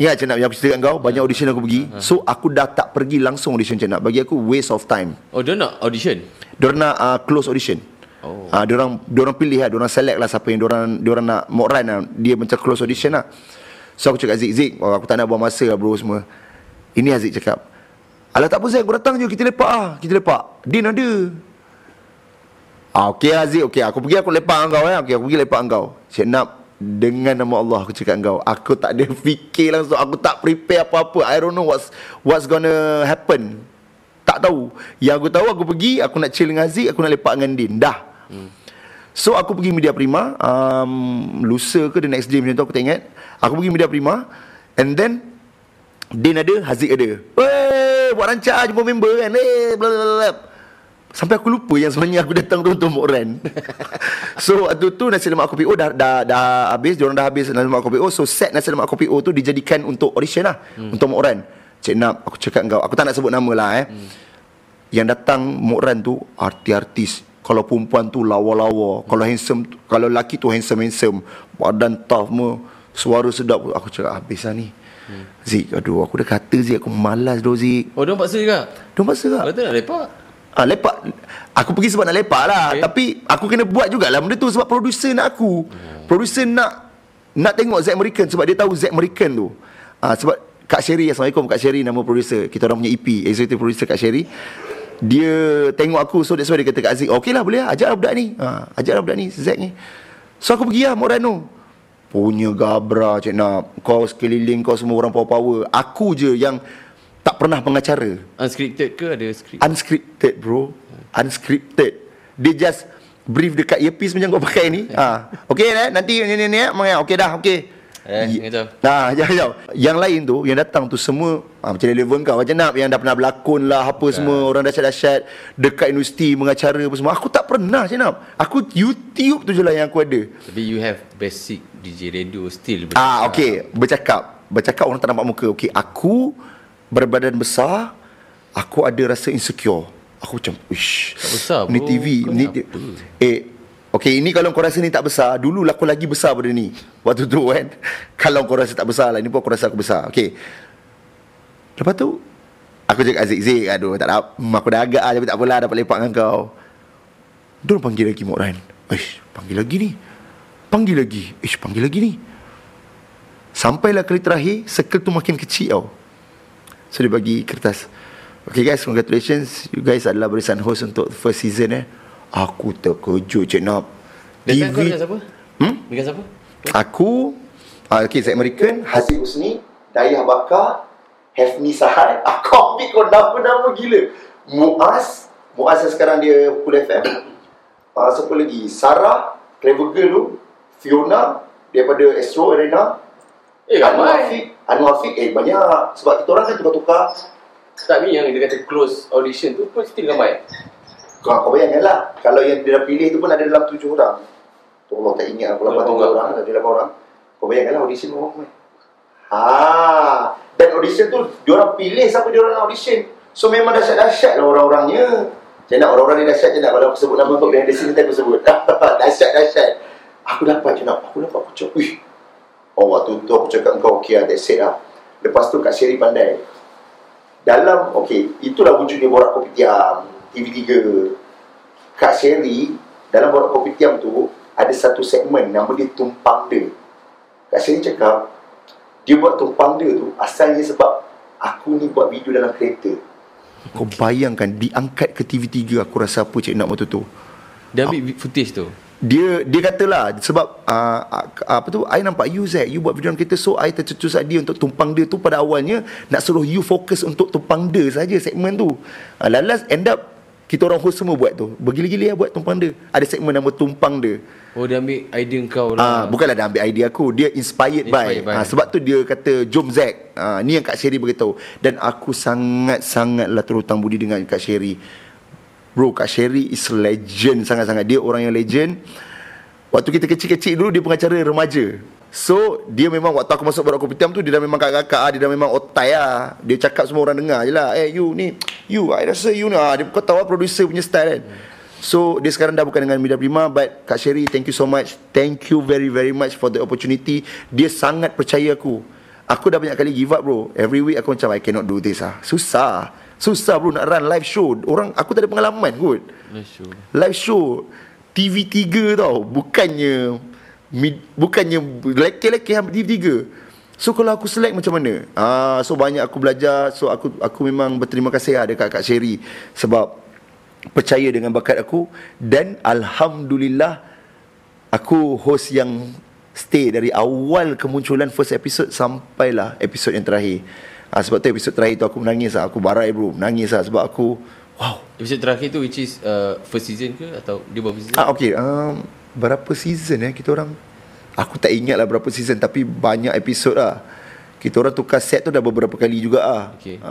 Ingat Ciknap yang aku ceritakan kau, banyak audition aku pergi. So aku dah tak pergi langsung audition Ciknap. Bagi aku waste of time. Oh, diorang nak audition? Diorang nak close audition. Diorang pilih lah, diorang select lah siapa yang diorang nak mock run lah. Dia macam close audition lah. So aku cakap Zik, aku tak nak buang masa lah bro semua. Ini Zik cakap, "Alah tak apa Zack, aku datang je, kita lepak lah. Kita lepak, Din ada." "Okey Aziz, okey aku pergi, aku lepak dengan kau eh. Okey aku pergi lepak dengan kau." Ciknap, dengan nama Allah aku cakap dengan kau, aku tak ada fikir langsung, aku tak prepare apa-apa. I don't know what's gonna happen. Tak tahu. Yang aku tahu aku pergi, aku nak chill dengan Aziz, aku nak lepak dengan Din. Dah. So aku pergi Media Prima, lusa ke the next day macam tu aku tak ingat. Aku pergi Media Prima, and then Din ada, Haziq ada. "Wey, buat rancak jumpa member kan. Eh, blablabla." Sampai aku lupa yang sebenarnya aku datang untuk Mokran. So waktu tu Nasi Lemak Kopi O dah habis, diorang dah habis Nasi Lemak Kopi O. So set Nasi Lemak Kopi O tu dijadikan untuk audition lah, untuk Mokran. Ciknap, aku cakap kau, aku tak nak sebut nama lah eh. Yang datang Mokran tu artis-artis. Kalau perempuan tu lawa-lawa, kalau handsome tu, kalau lelaki tu handsome-handsome, badan tough me, suara sedap. Aku cakap habis lah ni. Zik, aduh aku dah kata Zik, aku malas doh Zik. Oh, diorang paksa juga? Diorang paksa juga. Kata nak lepak? Lepak. Aku pergi sebab nak lepak lah, okay. Tapi aku kena buat jugalah benda tu sebab producer nak aku. Producer nak tengok Zack Merican sebab dia tahu Zack Merican tu. Sebab Kak Sheri, Assalamualaikum Kak Sheri nama producer. Kita orang punya EP, executive producer Kak Sheri. Dia tengok aku, so that's why dia kata Kak Zik, "Okey lah boleh lah, ajaklah budak ni. Ajaklah budak ni, Zack ni." So aku pergi lah Morano. Punya gabra Ciknap, kau sekeliling kau semua orang power-power. Aku je yang tak pernah pengacara. Unscripted ke ada script? Unscripted bro, unscripted. Dia just brief dekat earpiece macam kau pakai ni. "Okey nanti ni okey dah okey." Yang lain tu, yang datang tu semua macam relevan kau Ciknap, yang dah pernah berlakon lah apa semua, orang dahsyat-dahsyat dekat industri mengacara apa semua. Aku tak pernah Ciknap. Aku YouTube tu je lah yang aku ada. Tapi you have basic DJ radio still bercakap. Bercakap orang tak nampak muka. Okay, aku berbadan besar, aku ada rasa insecure. Aku macam, "Uish, tak besar ni bro, TV ni okay, ini kalau kau rasa ni tak besar, dulu aku lagi besar pada ni." Waktu tu kan, kalau kau rasa tak besar lah, ni pun aku rasa aku besar. Okay, lepas tu aku cakap Zik, aduh tak ada, aku dah agak lah, tapi tak apalah, dapat lepak dengan kau. Diorang panggil lagi Mokran. "Uish, panggil lagi ni, panggil lagi, ish, panggil lagi ni." Sampailah kali terakhir, circle tu makin kecil tau. So dia bagi kertas, "Okay guys, congratulations, you guys adalah barisan host untuk first season eh." Aku terkejut Ciknap. Dengan kau dengan siapa? Dengan siapa? Aku, Zack Merican, Haziq Husni, Dayah Bakar, Hafni Sahar. Aku ambil kau nama-nama gila. Muaz sekarang dia Full FM. Siapa lagi? Sarah, clever girl tu, Fiona daripada Astro Arena. Anu Afiq banyak. Sebab kita orang kan tukar-tukar. Tak, ni yang dia kata close audition tu pun still ramai. Kau bayangkan lah, kalau yang dia dah pilih tu pun ada dalam 7 orang. Tu Allah tak ingat aku 8 orang, ada 8 orang. Kau bayangkan lah audition orang ramai. Dan audition tu diorang pilih siapa diorang nak audition. So memang dahsyat-dahsyat lah orang-orangnya. Macam orang-orang ni dahsyat je nak. Kalau aku sebut nama kau yang ada sini tak aku sebut. Dahsyat-dahsyat. Aku dapat macam, "Wih." Waktu tu aku cakap kau, "Okay lah, that's it lah." Lepas tu Kak Sheri pandai. dalam, okey, itulah wujudnya Borak Kopitiam, TV3, Kak Sheri. Dalam Borak Kopitiam tu ada satu segmen nama dia Tumpang De. Kak Sheri cakap dia buat Tumpang De tu asalnya sebab aku ni buat video dalam kereta. Kau bayangkan diangkat ke TV3, aku rasa apa Ciknap waktu tu. Dia ambil footage tu. Dia katalah sebab apa tu, I nampak you Zack, you buat video dalam kereta, so I tercetus idea untuk Tumpang De tu. Pada awalnya nak suruh you fokus untuk Tumpang De saja segmen tu. Lalas end up kita orang host semua buat tu. Bergila-gila buat Tumpang De. Ada segmen nama Tumpang De. Oh, dia ambil idea kau lah. Bukanlah dia ambil idea aku, dia inspired by. Sebab tu dia kata jom Zack. Ni yang Kak Sheri beritahu. Dan aku sangat-sangatlah terhutang budi dengan Kak Sheri. Bro, Kak Sheri is legend sangat-sangat. Dia orang yang legend. Waktu kita kecil-kecil dulu, dia pengacara remaja. So, dia memang waktu aku masuk Borak Kopitiam tu, dia dah memang kakak-kakak, dia dah memang otai lah. Dia cakap semua orang dengar je lah, eh you ni, you, I rasa you ni. Dia, kau tahu lah producer punya style kan. So, dia sekarang dah bukan dengan Media Prima. But Kak Sheri, thank you so much. Thank you very very much for the opportunity. Dia sangat percaya aku. Aku dah banyak kali give up bro. Every week aku macam I cannot do this lah. Susah bro nak run live show. Orang aku tak ada pengalaman kot. Live show TV3 tau. Bukannya lelaki-lelaki hampir TV3. So kalau aku select macam mana? So banyak aku belajar. So aku memang berterima kasih lah dekat Kak Sheri sebab percaya dengan bakat aku. Dan alhamdulillah aku host yang stay dari awal kemunculan first episode sampailah episod yang terakhir. Sebab tu episod terakhir tu aku menangis lah. Aku barai bro, menangis lah sebab aku wow. Episod terakhir tu which is first season ke atau dia berapa season? Okay, berapa season kita orang? Aku tak ingat lah berapa season tapi banyak episod lah. Kita orang tukar set tu dah beberapa kali juga lah. Okay.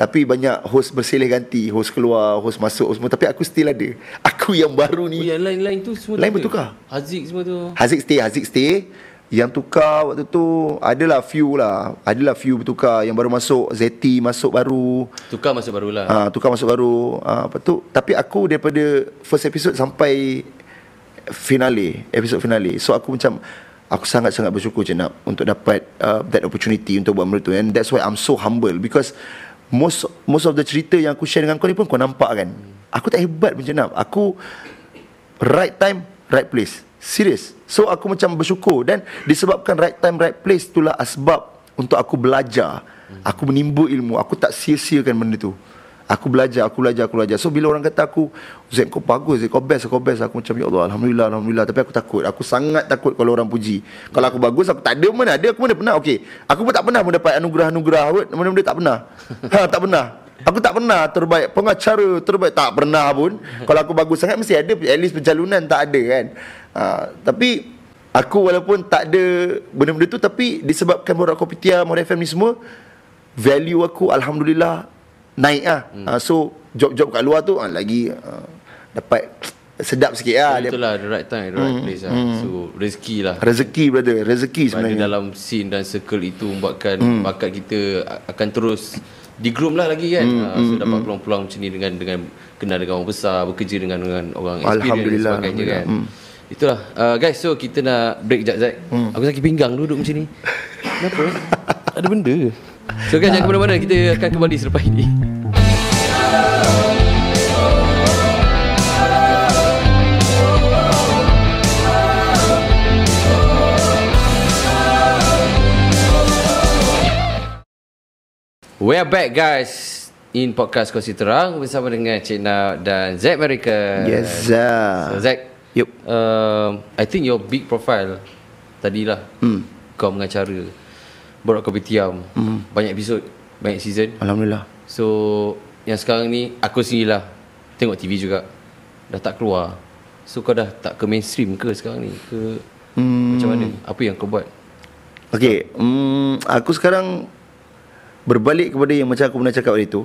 Tapi banyak host bersilih ganti, host keluar, host masuk, host semua. Tapi aku still ada. Aku yang baru ni. Yang lain-lain tu semua lain bertukar. Haziq semua tu. Haziq stay. Yang tukar waktu tu adalah few lah. Adalah few bertukar. Yang baru masuk Zeti masuk baru. Tukar masuk baru. Apa tu? Tapi aku daripada first episode sampai finale, episode finale. So aku macam aku sangat-sangat bersyukur Ciknap untuk dapat that opportunity untuk buat benda tu. And that's why I'm so humble because most of the cerita yang aku share dengan kau ni pun kau nampak kan. Aku tak hebat pun Ciknap. Aku right time, right place. Serius. So aku macam bersyukur. Dan disebabkan right time, right place, itulah asbab untuk aku belajar. Aku menimbul ilmu. Aku tak sia-siakan benda tu. Aku belajar. So bila orang kata aku Zack kau bagus, Zack kau best, aku macam ya Allah, Alhamdulillah. Tapi aku takut. Aku sangat takut kalau orang puji. Kalau aku bagus, aku tak ada. Mana ada, aku mana pernah. Okay, aku pun tak pernah mendapat anugerah kot. Mana-mana tak pernah. Aku tak pernah terbaik pengacara, terbaik tak pernah pun. Kalau aku bagus sangat mesti ada at least pencalonan, tak ada kan. Tapi aku walaupun tak ada benda-benda tu, tapi disebabkan Borak Kopitiam, Hot FM ni semua, value aku alhamdulillah naik lah. So job-job kat luar tu lagi dapat sedap sikit lah. Itulah the right time, the right place lah. So rezeki lah. Rezeki sebenarnya. Mana dalam scene dan circle itu membuatkan bakat kita akan terus di groom lah lagi kan. So dapat peluang-peluang macam ni dengan kenal dengan orang besar, bekerja dengan orang experience dan sebagainya kan. Itulah guys, so kita nak break sekejap Zack. Aku sakit pinggang duduk macam ni. Kenapa? Ada benda. So guys, jangan ke mana-mana, kita akan kembali selepas ini. We're back guys in podcast Kongsi Terang bersama dengan Ciknap dan Zack Merican. Yes sir. So Zack, yep. I think your big profile tadilah kau mengacara Borak Kopitiam, banyak episod, banyak season. Alhamdulillah. So yang sekarang ni aku sendirilah tengok TV juga, dah tak keluar. So kau dah tak ke mainstream ke sekarang ni ke macam mana? Apa yang kau buat? Okay, aku sekarang berbalik kepada yang macam aku pernah cakap waktu itu.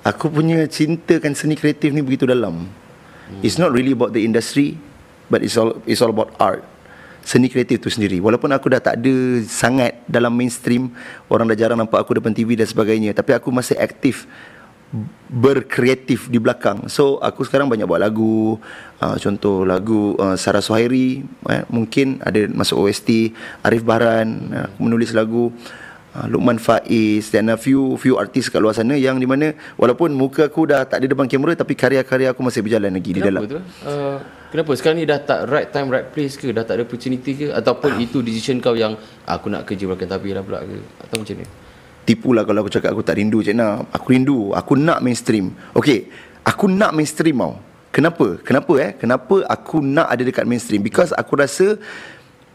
Aku punya cintakan seni kreatif ni begitu dalam. It's not really about the industry, but it's all about art. Seni kreatif tu sendiri. Walaupun aku dah tak ada sangat dalam mainstream, orang dah jarang nampak aku depan TV dan sebagainya, tapi aku masih aktif berkreatif di belakang. So aku sekarang banyak buat lagu. Contoh lagu Sarah Suhairi, mungkin ada masuk OST. Arif Bahran, aku menulis lagu. Lukman Faiz dan few artis kat luar sana yang di mana walaupun muka aku dah tak ada depan kamera tapi karya-karya aku masih berjalan lagi. Kenapa di dalam. Kenapa sekarang ni dah tak right time right place ke, dah tak ada opportunity ke, ataupun itu decision kau yang aku nak kerja belakang tapi lah pula ke, atau macam ni? Tipulah kalau aku cakap aku tak rindu Ciknap. Aku rindu, aku nak mainstream. Okey, aku nak mainstream tau. Kenapa aku nak ada dekat mainstream? Because aku rasa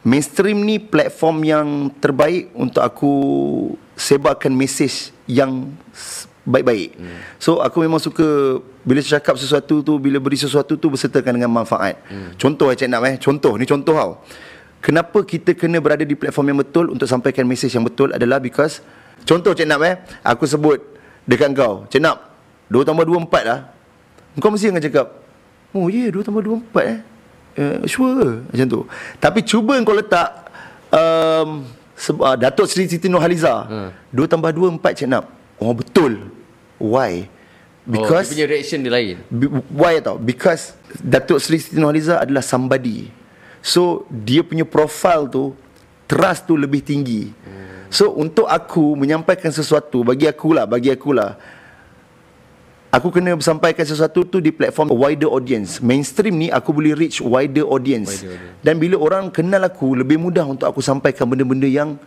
mainstream ni platform yang terbaik untuk aku sebarkan mesej yang baik-baik. So aku memang suka bila cakap sesuatu tu, bila beri sesuatu tu bersertakan dengan manfaat. Contoh Ciknap, contoh ni contoh tau. Kenapa kita kena berada di platform yang betul untuk sampaikan mesej yang betul adalah because contoh Ciknap, aku sebut dekat kau, Ciknap 2 + 2 = 4 lah. Kau mesti akan cakap, oh ya, yeah, 2 + 2 = 4 sure macam tu. Tapi cuba kau letak Dato' Sri Siti Nurhaliza 2 + 2 = 4 Ciknap. Oh betul. Why? Because dia punya reaction dia lain. Why tau? Because Dato' Sri Siti Nurhaliza adalah somebody. So dia punya profile tu, trust tu lebih tinggi. So untuk aku menyampaikan sesuatu, bagi akulah aku kena sampaikan sesuatu tu di platform wider audience. Mainstream ni aku boleh reach wider audience. Dan bila orang kenal aku, lebih mudah untuk aku sampaikan benda-benda yang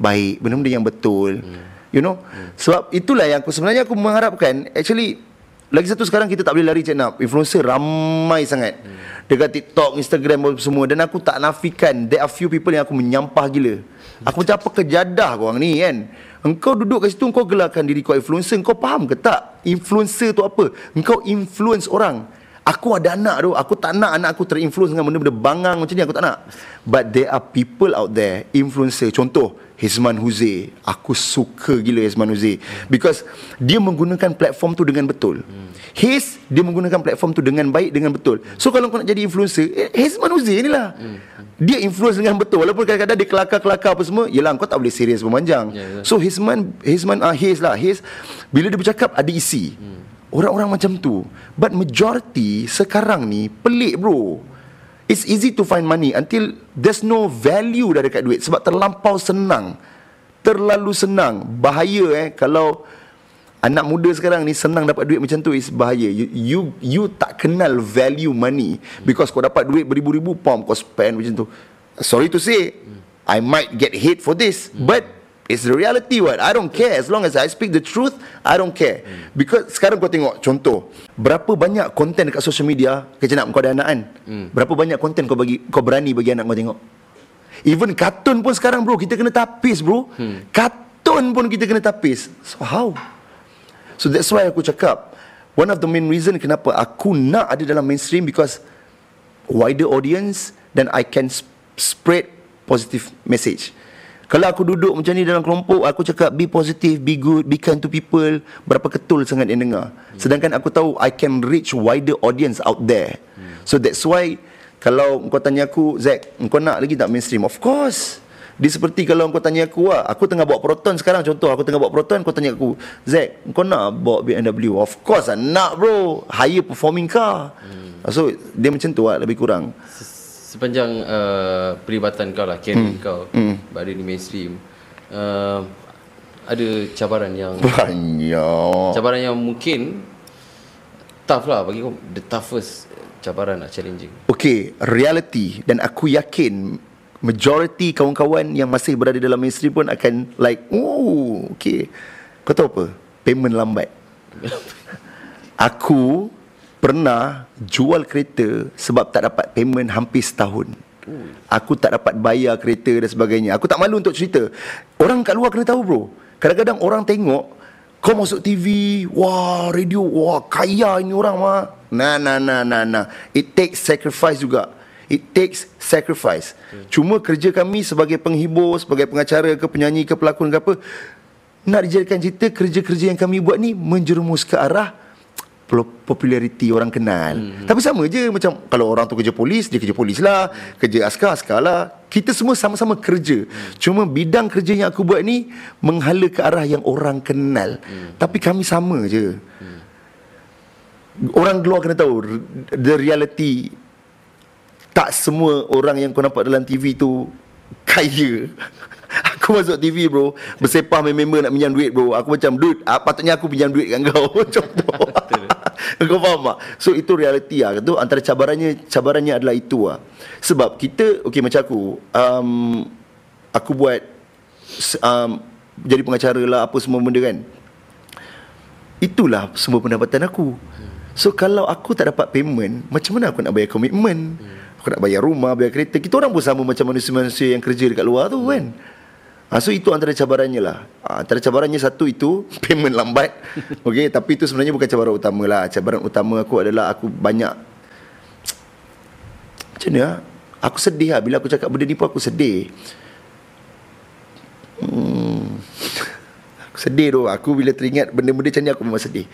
baik, benda-benda yang betul. You know? Sebab itulah yang aku sebenarnya aku mengharapkan. Actually, lagi satu sekarang kita tak boleh lari Ciknap. Influencer ramai sangat. Dekat TikTok, Instagram semua. Dan aku tak nafikan, there are few people yang aku menyampah gila. Aku macam apa kejadah korang ni kan. Engkau duduk kat situ, engkau gelarkan diri kau influencer. Engkau faham ke tak? Influencer tu apa? Engkau influence orang. Aku ada anak tu, aku tak nak anak aku terinfluence dengan benda-benda bangang macam ni. Aku tak nak. But there are people out there, influencer. Contoh, Hisham Hussein. Aku suka gila Hisham Hussein because dia menggunakan platform tu dengan betul. Dia menggunakan platform tu dengan baik, dengan betul. So kalau kau nak jadi influencer, Hisham Hussein inilah. Dia influence dengan betul. Walaupun kadang-kadang dia kelakar-kelakar apa semua, yelah kau tak boleh serius memanjang. So His bila dia bercakap ada isi. Orang-orang macam tu. But majority sekarang ni pelik bro. It's easy to find money until there's no value dah dekat duit. Sebab terlampau senang. Terlalu senang. Bahaya kalau anak muda sekarang ni senang dapat duit macam tu, is bahaya. You tak kenal value money. Because kau dapat duit beribu-ribu pound, kau spend macam tu. Sorry to say, I might get hate for this, but it's the reality. What I don't care. As long as I speak the truth, I don't care. Because sekarang kau tengok, contoh, berapa banyak konten dekat social media. Kecenap kau ada anak kan, berapa banyak konten kau berani bagi anak kau tengok. Even kartun pun sekarang bro, kita kena tapis bro. Kartun pun kita kena tapis. So how? So that's why aku cakap one of the main reason kenapa aku nak ada dalam mainstream, because wider audience, then I can spread positive message. Kalau aku duduk macam ni dalam kelompok, aku cakap be positive, be good, be kind to people, berapa ketul sangat yang dengar. Sedangkan aku tahu I can reach wider audience out there. So that's why kalau kau tanya aku, Zack, kau nak lagi tak mainstream? Of course. Dia seperti kalau kau tanya aku lah, aku tengah bawa Proton sekarang, contoh aku tengah bawa Proton, kau tanya aku, Zack, kau nak bawa BMW? Of course lah, nak bro. Higher performing car. So dia macam tu lah lebih kurang. Sepanjang perlibatan kau lah, career kau berada di mainstream, ada cabaran yang banyak. Cabaran yang mungkin tough lah bagi kau. The toughest cabaran lah, challenging. Okay, reality. Dan aku yakin majority kawan-kawan yang masih berada dalam mainstream pun akan like, oh, okay. Kau tahu apa? Payment lambat. Aku pernah jual kereta sebab tak dapat payment hampir setahun. Aku tak dapat bayar kereta dan sebagainya. Aku tak malu untuk cerita. Orang kat luar kena tahu bro. Kadang-kadang orang tengok kau masuk TV, wah, radio, wah, kaya ini orang mah. Nah. It takes sacrifice juga. It takes sacrifice. Cuma kerja kami sebagai penghibur, sebagai pengacara ke, penyanyi ke, pelakon ke apa, nak dijadikan cerita, kerja-kerja yang kami buat ni menjerumus ke arah populariti orang kenal. Tapi sama je macam kalau orang tu kerja polis, dia kerja polis lah, kerja askar lah. Kita semua sama-sama kerja. Cuma bidang kerja yang aku buat ni menghala ke arah yang orang kenal. Tapi kami sama je. Orang luar kena tahu the reality. Tak semua orang yang kau nampak dalam TV tu kaya. aku masuk TV bro, bersepah member nak pinjam duit bro. Aku macam, dude, patutnya aku pinjam duit dengan kau. Contoh. Kau faham tak? So itu realiti lah. Itu antara cabarannya adalah itu lah. Sebab kita, okay macam aku, aku buat jadi pengacara lah, apa semua benda kan. Itulah semua pendapatan aku. So kalau aku tak dapat payment, macam mana aku nak bayar komitmen? Aku nak bayar rumah, bayar kereta. Kita orang pun sama macam manusia-manusia yang kerja dekat luar tu kan. So itu antara cabarannya lah. Antara cabarannya satu itu, payment lambat. Okay, tapi itu sebenarnya bukan cabaran utama lah. Cabaran utama aku adalah aku banyak, macam mana, aku sedih lah. Bila aku cakap benda ni pun aku sedih. Aku sedih tu. Aku bila teringat benda-benda macam ni aku memang sedih.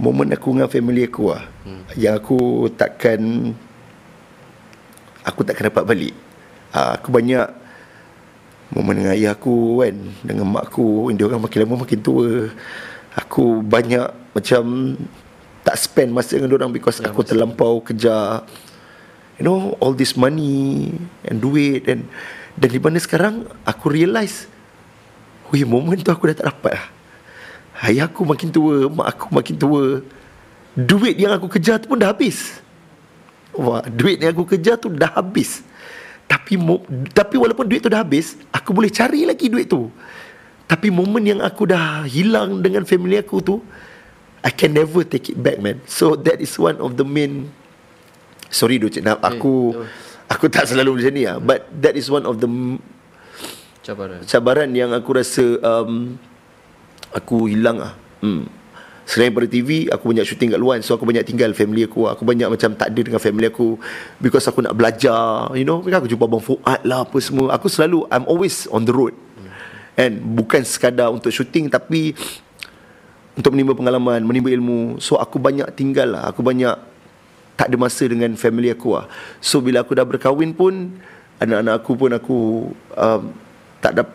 Momen aku dengan family aku lah, yang aku takkan dapat balik. Aku banyak momen dengan ayah aku kan, dengan mak aku. Dia orang makin lama makin tua. Aku banyak macam tak spend masa dengan orang because aku terlampau kejar, you know, all this money and duit. And dan di mana sekarang aku realise, weh, momen tu aku dah tak dapat lah. Ayah aku makin tua, mak aku makin tua. Duit yang aku kejar tu pun dah habis. Wah, duit yang aku kejar tu dah habis. Tapi walaupun duit tu dah habis, aku boleh cari lagi duit tu. Tapi momen yang aku dah hilang dengan family aku tu, I can never take it back, man. So that is one of the main, sorry doh Ciknap, aku tak selalu macam ni lah. But that is one of the cabaran yang aku rasa aku hilang lah. Selain pada TV, aku banyak syuting kat luar. So aku banyak tinggal family aku. Aku banyak macam tak ada dengan family aku because aku nak belajar, you know. Aku jumpa Abang Fuad lah, apa semua. Aku selalu, I'm always on the road. And bukan sekadar untuk syuting, tapi untuk menimba pengalaman, menimba ilmu. So aku banyak tinggal lah. Aku banyak tak ada masa dengan family aku lah. So bila aku dah berkahwin pun, anak-anak aku pun aku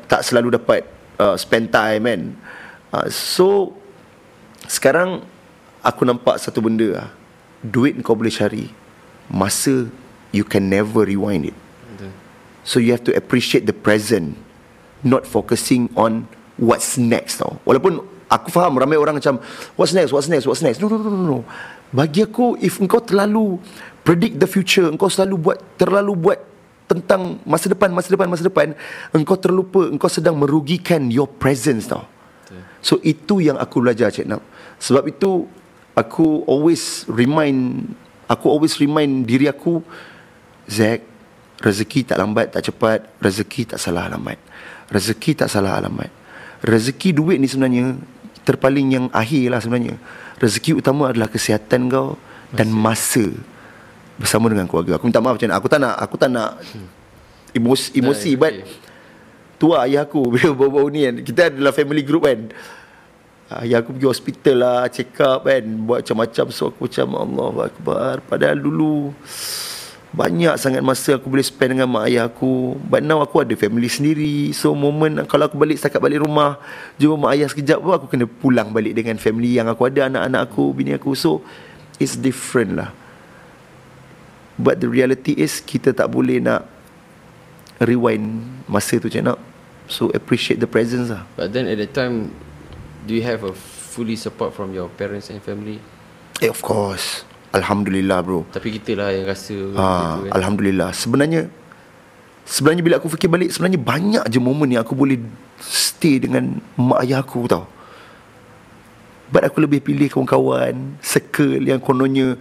tak selalu dapat spend time kan. So sekarang aku nampak satu benda lah. Duit kau boleh cari, masa you can never rewind it. So you have to appreciate the present, not focusing on what's next tau. Walaupun aku faham ramai orang macam What's next. No. Bagi aku, if engkau terlalu predict the future, engkau selalu buat, terlalu buat tentang masa depan, engkau terlupa engkau sedang merugikan your presence tau. So itu yang aku belajar Ciknap. Sebab itu aku always remind diri aku, Zack, rezeki tak lambat tak cepat, rezeki tak salah alamat. Rezeki duit ni sebenarnya terpaling yang akhir lah sebenarnya. Rezeki utama adalah kesihatan kau dan masa bersama dengan keluarga. Aku minta maaf Ciknap, aku tak nak emosi but tua ayah aku bila baru-baru ni kan, kita adalah family group kan. Ayah aku pergi hospital lah, check up kan, buat macam-macam. So aku macam, Allahu Akbar, padahal dulu banyak sangat masa aku boleh spend dengan mak ayah aku. But now aku ada family sendiri. So moment kalau aku setakat balik rumah jumpa mak ayah sekejap pun, aku kena pulang balik dengan family yang aku ada, anak-anak aku, bini aku. So it's different lah. But the reality is, kita tak boleh nak rewind masa tu Ciknap. So appreciate the presence lah. But then at that time, do you have a fully support from your parents and family? Of course, Alhamdulillah bro. Tapi kita lah yang rasa gitu, kan? Alhamdulillah. Sebenarnya bila aku fikir balik, sebenarnya banyak je momen yang aku boleh stay dengan mak ayah aku tau. But aku lebih pilih kawan-kawan, circle yang kononnya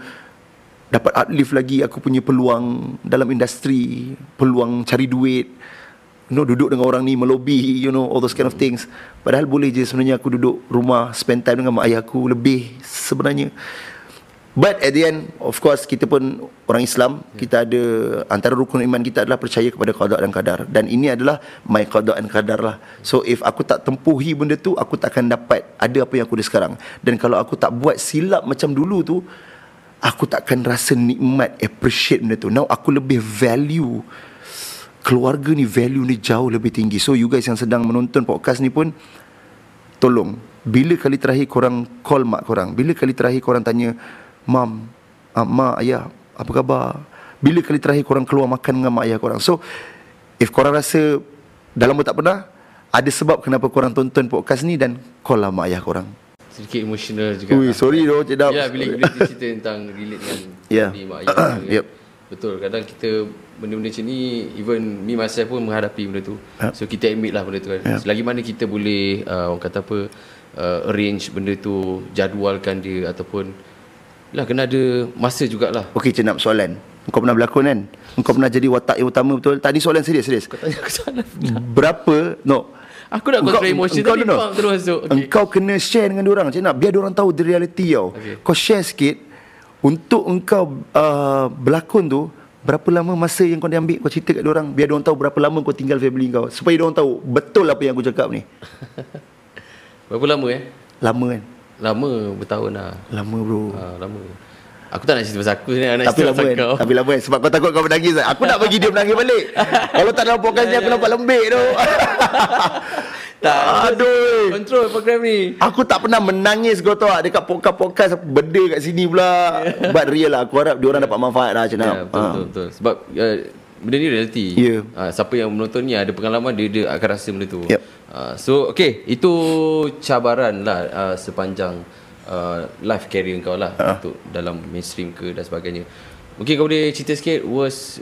dapat uplift lagi aku punya peluang dalam industri, peluang cari duit, you know, duduk dengan orang ni, melobi, you know, all those kind of things. Padahal boleh je sebenarnya aku duduk rumah, spend time dengan mak ayah aku lebih sebenarnya. But at the end, of course, kita pun orang Islam. Kita ada, antara rukun iman kita adalah percaya kepada qada dan qadar. Dan ini adalah my qada dan qadar lah. So if aku tak tempuhi benda tu, aku takkan dapat ada apa yang aku ada sekarang. Dan kalau aku tak buat silap macam dulu tu, aku takkan rasa nikmat, appreciate benda tu. Now aku lebih value keluarga ni, value ni jauh lebih tinggi. So you guys yang sedang menonton podcast ni pun, tolong, bila kali terakhir korang call mak korang? Bila kali terakhir korang tanya, Mam, mak, ayah, apa khabar? Bila kali terakhir korang keluar makan dengan mak ayah korang? So if korang rasa Dah lama tak pernah. Ada sebab kenapa korang tonton podcast ni dan call lah mak ayah korang. Sedikit emosional juga. Ui, sorry doh, cedap. Ya, bila kita cerita tentang relate dengan ni mak ayah. Yep. Betul, kadang kita benda-benda macam ni, even me myself pun menghadapi benda tu. So kita admit lah benda tu kan. Selagi mana kita boleh orang kata apa arrange benda tu, jadualkan dia ataupun lah kena ada masa jugalah. Okey, Ciknap, soalan. Kau pernah berlakon kan? Kau pernah jadi watak yang utama betul? Tadi soalan serius-serius. Kau tanya aku soalan. Berapa? No. Aku nak kontrol emosi tadi bang terus tu. Okay. Engkau kena share dengan diorang macam nak biar diorang tahu the reality tau. Okay. Kau share sikit untuk engkau berlakon tu berapa lama masa yang kau dah ambil, kau cerita kat diorang biar diorang tahu berapa lama kau tinggal family kau supaya diorang tahu betul apa yang aku cakap ni. Berapa lama Lama kan? Lama bertahun lah. Lama bro. Lama. Aku tak nak cerita pasal aku ni, tapi lama kau. Tapi lama sebab kau takut kau menangis. Aku nak bagi dia menangis balik. Kalau tak dalam podcast ni aku nampak lembik tu. Tak. Aduh. Kontrol program ni. Aku tak pernah menangis kau tahu dekat podcast-podcast benda kat sini pula. But real lah, aku harap diorang dapat manfaat lah Ciknap. Ya, betul. Sebab benda ni reality. Siapa yang menonton ni ada pengalaman dia akan rasa benda tu. So okay, itu cabaran lah sepanjang life career kau lah untuk dalam mainstream ke dan sebagainya. Mungkin kau boleh cerita sikit worst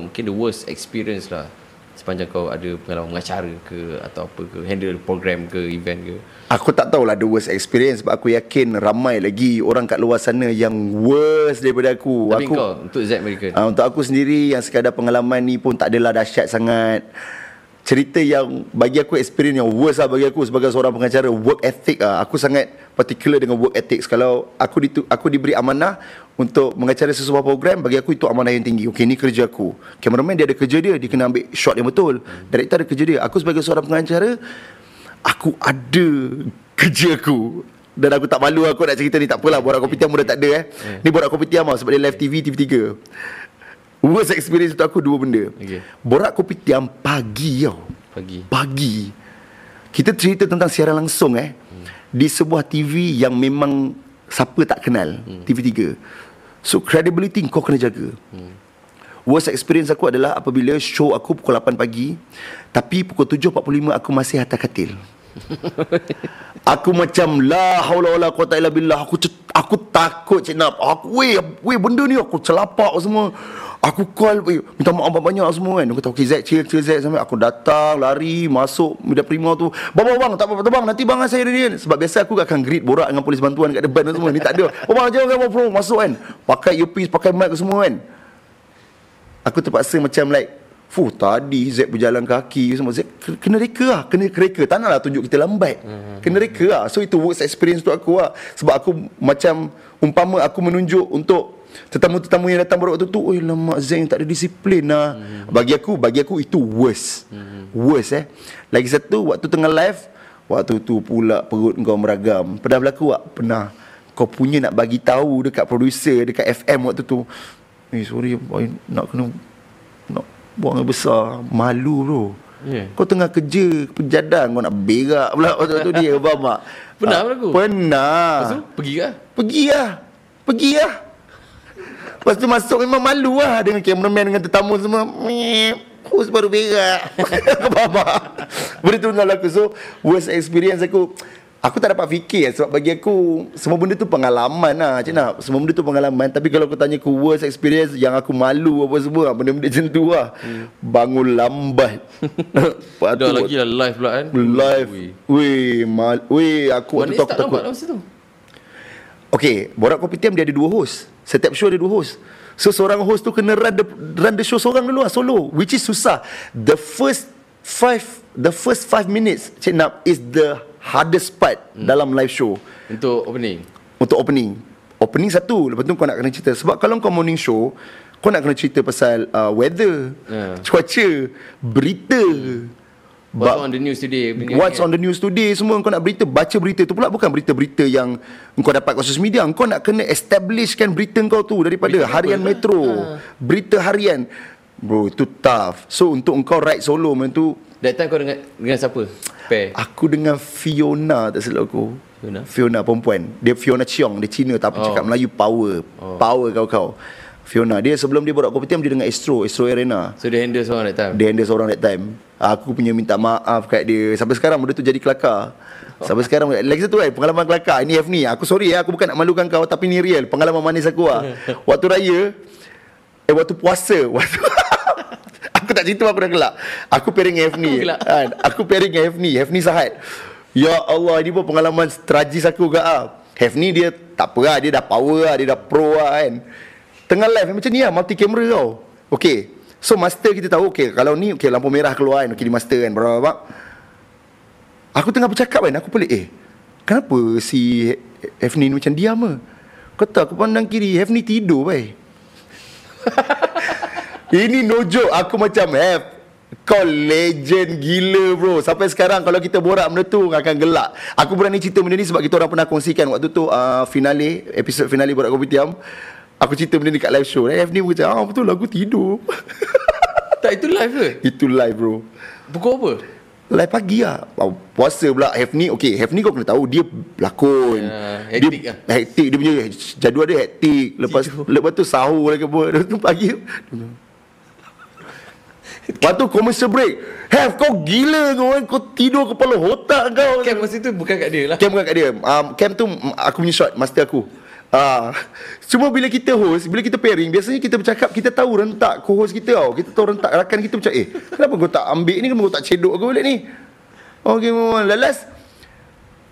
mungkin the worst experience lah sepanjang kau ada pengalaman mengacara ke atau apa ke, handle program ke, event ke. Aku tak tahulah the worst experience sebab aku yakin ramai lagi orang kat luar sana yang worst daripada aku. Tapi kau untuk Zack Merican, untuk aku sendiri yang sekadar pengalaman ni pun tak adalah dahsyat sangat. Cerita yang bagi aku experience yang worst lah bagi aku sebagai seorang pengacara, work ethic lah. Aku sangat particular dengan work ethics. Kalau aku diberi amanah untuk mengacara sesuatu program, bagi aku itu amanah yang tinggi. Okey, ni kerja aku. Cameraman dia ada kerja dia, dia kena ambil shot yang betul. Director ada kerja dia. Aku sebagai seorang pengacara, aku ada kerja aku. Dan aku tak malu aku nak cerita ni. Tak apalah, Borak Kopitiam pun dah tak ada Ni Borak Kopitiam lah sebab dia live TV, TV3. Worst experience untuk aku dua benda. Borak Kopitiam pagi tau. Pagi. Kita cerita tentang siaran langsung di sebuah TV yang memang siapa tak kenal, TV3. So credibility kau kena jaga. Worst experience aku adalah apabila show aku pukul 8 pagi, tapi pukul 7.45 aku masih atas katil. Aku macam la haula wala quwata illa billah. Aku takut Ciknap. Weh benda ni aku celapak semua. Aku call minta maaf banyak semua kan. Aku kata okey Zack, chill Zack. Sampai aku datang lari masuk Media Prima tu. Bang tak apa-apa bang, nanti bang saya ready. Sebab biasa aku akan greet Borak dengan polis bantuan kat depan semua. Ni tak ada. Bang jangan bro masuk kan. Pakai earpiece, pakai mic semua kan. Aku terpaksa macam tadi Zack berjalan kaki semua. Zack kena reka lah. Tak naklah tunjuk kita lambat. Kena reka lah. So itu worst experience tu aku lah. Sebab aku macam umpama aku menunjuk untuk tetamu-tetamu yang datang pada waktu tu, oi lama Zack yang tak ada disiplin lah. Bagi aku itu worst. Worst. Lagi satu, waktu tengah live, waktu tu pula perut kau meragam. Pernah berlaku tak? Pernah. Kau punya nak bagi tahu dekat producer, dekat FM waktu tu, sorry nak kena buang yang besar. Malu bro. Kau tengah kerja pejadan, kau nak berak pula waktu tu dia. Faham tak? Pernah berlaku? Pernah. Lepas tu pergi lah. Lepas tu masuk memang malu lah dengan cameraman, dengan tetamu semua. Kus baru berak. Faham tak? Benda tu menolak aku. So worst experience aku tak dapat fikir sebab bagi aku semua benda tu pengalaman lah Ciknap. Semua benda tu pengalaman. Tapi kalau aku tanya aku worst experience yang aku malu apa semua, benda-benda macam tu lah. Bangun lambat. Dah lagi lah live pula kan. Live. Aku waktu tu aku takut. Okay, Borak Kopitiam dia ada dua host. Setiap show ada dua host. So seorang host tu kena run the show seorang dulu lah, solo. Which is susah. The first five minutes Ciknap is the hardest part dalam live show. Untuk opening. Opening satu. Lepas tu kau nak kena cerita. Sebab kalau kau morning show, kau nak kena cerita pasal weather, cuaca, berita, what's on the news today. What's on the news today. Semua kau nak berita. Baca berita tu pula bukan berita-berita yang kau dapat kat social media. Kau nak kena establishkan berita kau tu daripada berita harian Metro, berita harian. Bro, itu tough. So untuk kau ride solo macam tu. That time kau dengan siapa? Pair. Aku dengan Fiona, tak silap aku. Fiona perempuan. Dia Fiona Cheong, dia Cina tapi cakap Melayu power. Power kau. Fiona. Dia sebelum dia Borak Kopitiam, dia dengan Astro Arena. So dia handle seorang that time? Dia handle seorang that time. Aku punya minta maaf kat dia. Sampai sekarang benda tu jadi kelakar. Sampai sekarang lagi satu lagi pengalaman kelakar. Ini Hafni, aku sorry ya, aku bukan nak malukan kau, tapi ni real pengalaman manis aku lah. Waktu raya, waktu puasa, aku tak cerita aku dah gelak. Aku pairing Hafni. Aku pairing Hafni, Hafni Sahar. Ya Allah, ini pun pengalaman tragis aku gak ah. Hafni dia tak apa lah, dia dah power lah, dia dah pro lah kan. Tengah live macam ni lah, multi kamera tau. Okay, so master kita tahu, okay kalau ni okay, lampu merah keluar kan, okay di master kan, berapa-apa. Aku tengah bercakap kan, aku pelik, kenapa si Hafni ni macam diam ke? Kata aku pandang kiri, Hafni tidur bai. Ini no joke, aku macam Haf, kau legend gila bro. Sampai sekarang kalau kita borak benda tu akan gelak. Aku berani cerita benda ni sebab kita orang pernah kongsikan waktu tu finale, episod finale Borak Kopitiam. Aku cerita benda ni kat live show. Hafni pun macam, betul lah aku tidur. Tak, itu live ke? Itu live bro. Pukul apa? Live pagi lah, puasa pula. Hafni, okay, Hafni kau kena tahu, dia berlakon, hektik dia, lah. Hektik, dia punya jadual dia hektik. Lepas tu sahur lah ke apa. Lepas tu pagi lepas tu commercial break. Haf, kau gila kau, kau tidur kepala otak kau. Camp masa tu bukan kat dia lah. Camp bukan kat dia, camp tu aku punya shot, master aku. Cuma bila kita host, bila kita pairing, biasanya kita bercakap, kita tahu rentak co-host kita tau. Kita tahu rentak rakan kita macam, kenapa kau tak ambil ni, kenapa kau tak cedok aku balik ni. Okay, lalas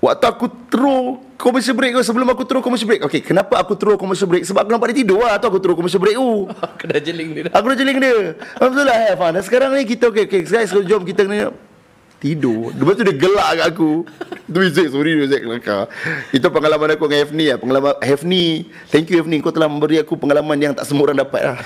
waktu aku throw commercial break kau, sebelum aku throw commercial break. Okay, kenapa aku throw commercial break? Sebab aku nampak dia tidur lah, tu aku throw commercial break tu. Aku dah jeling dia dah. Aku dah jeling dia. Betul lah Haf. Dan sekarang ni kita, okay guys, jom kita kena tidur. Lepas tu dia gelak kat aku. Tu Zack, sorry Zack kelakar. Itu pengalaman aku dengan Hafni lah. Pengalaman Hafni, thank you Hafni, kau telah memberi aku pengalaman yang tak semua orang dapat lah.